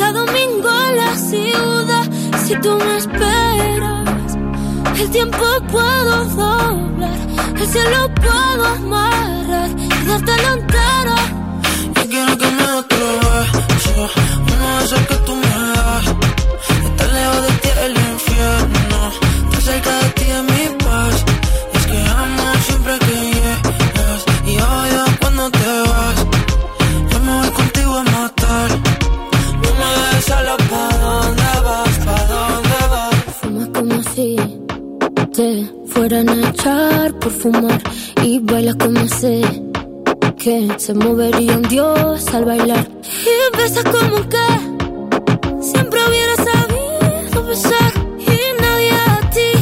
ya domingo a la ciudad. Si tú me esperas, el tiempo puedo doblar, el cielo puedo amarrar y dártelo entero. Yo quiero que me des otro beso, uno de esos que tú me das. Estar lejos de ti el infierno, estar cerca de ti es mi paz. Y es que amo siempre que llegas y odio cuando te vas. Yo me voy contigo a matar, no me dejes a la paz. Te fueran a echar por fumar y bailas como sé que se movería un dios al bailar. Y besas como que siempre hubiera sabido besar. Y nadie a ti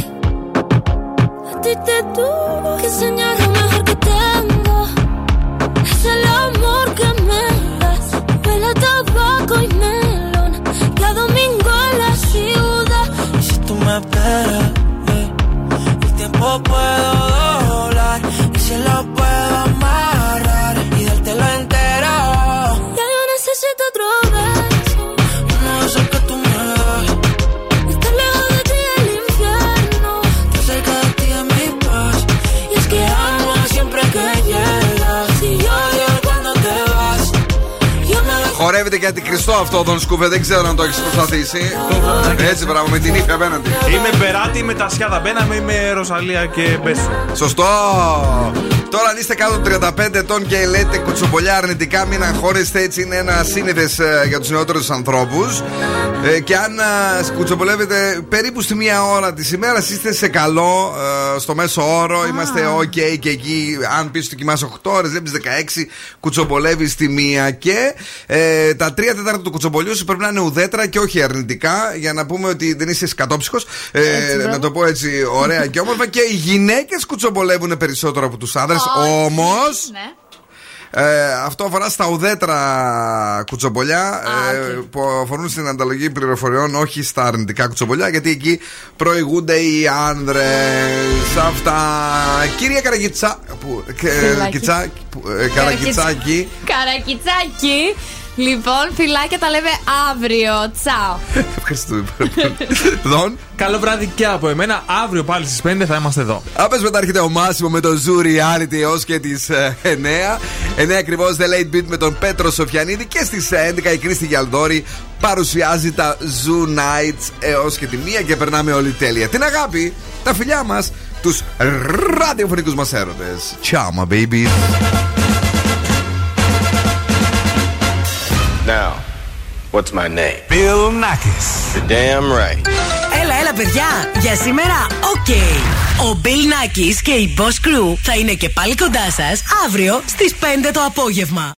te tuvo que enseñar. Lo mejor que tengo es el amor que me das. Huele a tabaco y melón, cada domingo en la ciudad. Y si tú me esperas, o puedo doblar y se lo puedo amarrar y dártelo entero. Ya yo necesito otro beso, uno de esos que tú me das. Estar lejos de ti del infierno, estar cerca de ti es mi paz. Y es que amo siempre que llegas y odio cuando te vas. Χορεύεται για την Χριστό αυτό τον σκούπε, δεν ξέρω αν το έχεις προσπαθήσει. Έτσι μπράβο, με την ύφη απέναντι. Είμαι περάτη με τα σκιάδα, μπαίναμε με Ροζαλία και Μπέσου. Σωστό! Τώρα αν είστε κάτω των 35 ετών και λέτε κουτσομπολιά αρνητικά, μην αγχώνεστε, έτσι είναι ένα σύνηθες για τους νεότερους ανθρώπους. Και αν κουτσομπολεύετε περίπου στη μία ώρα της ημέρας, είστε σε καλό, στο μέσο όρο, είμαστε ok και εκεί. Αν πεις ότι κοιμάσαι 8 ώρες, βλέπεις 16, κουτσομπολεύεις τη μία και τα 3 τέταρτα του κουτσομπολιού σου πρέπει να είναι ουδέτερα και όχι αρνητικά, για να πούμε ότι δεν είσαι σκατόψυχος. Να το πω έτσι ωραία και όμορφα. Και οι γυναίκες κουτσομπολεύουν περισσότερο από τους άνδρες, όμως. Ναι. Αυτό αφορά στα ουδέτερα κουτσομπολιά που αφορούν στην ανταλλαγή πληροφοριών, όχι στα αρνητικά κουτσομπολιά, γιατί εκεί προηγούνται οι άνδρες. Αυτά. Κυρία Καρακιτσάκη. Καρακιτσάκη. Λοιπόν, φιλάκια, τα λέμε αύριο. Τσάω. Ευχαριστούμε πολύ. Καλό βράδυ και από εμένα. Αύριο πάλι στις 5 θα είμαστε εδώ. Απέσου μετά έρχεται ο Μάσιμο με το Zoo Reality έως και τις 9. 9 ακριβώς The Late Beat με τον Πέτρο Σοφιανίδη. Και στις 11 η Κρίστη Γιαλδόρη παρουσιάζει τα Zoo Nights έως και τη 1 και περνάμε όλοι τέλεια. Την αγάπη, τα φιλιά μας, τους ραδιοφωνικούς μας έρωτες. Ciao my baby. Now, what's my name? Bill Nakis. You're damn right. Έλα παιδιά, για σήμερα okay. Ο Bill Nakis και η Boss Crew θα είναι και πάλι κοντά σας αύριο στις 5 το απόγευμα.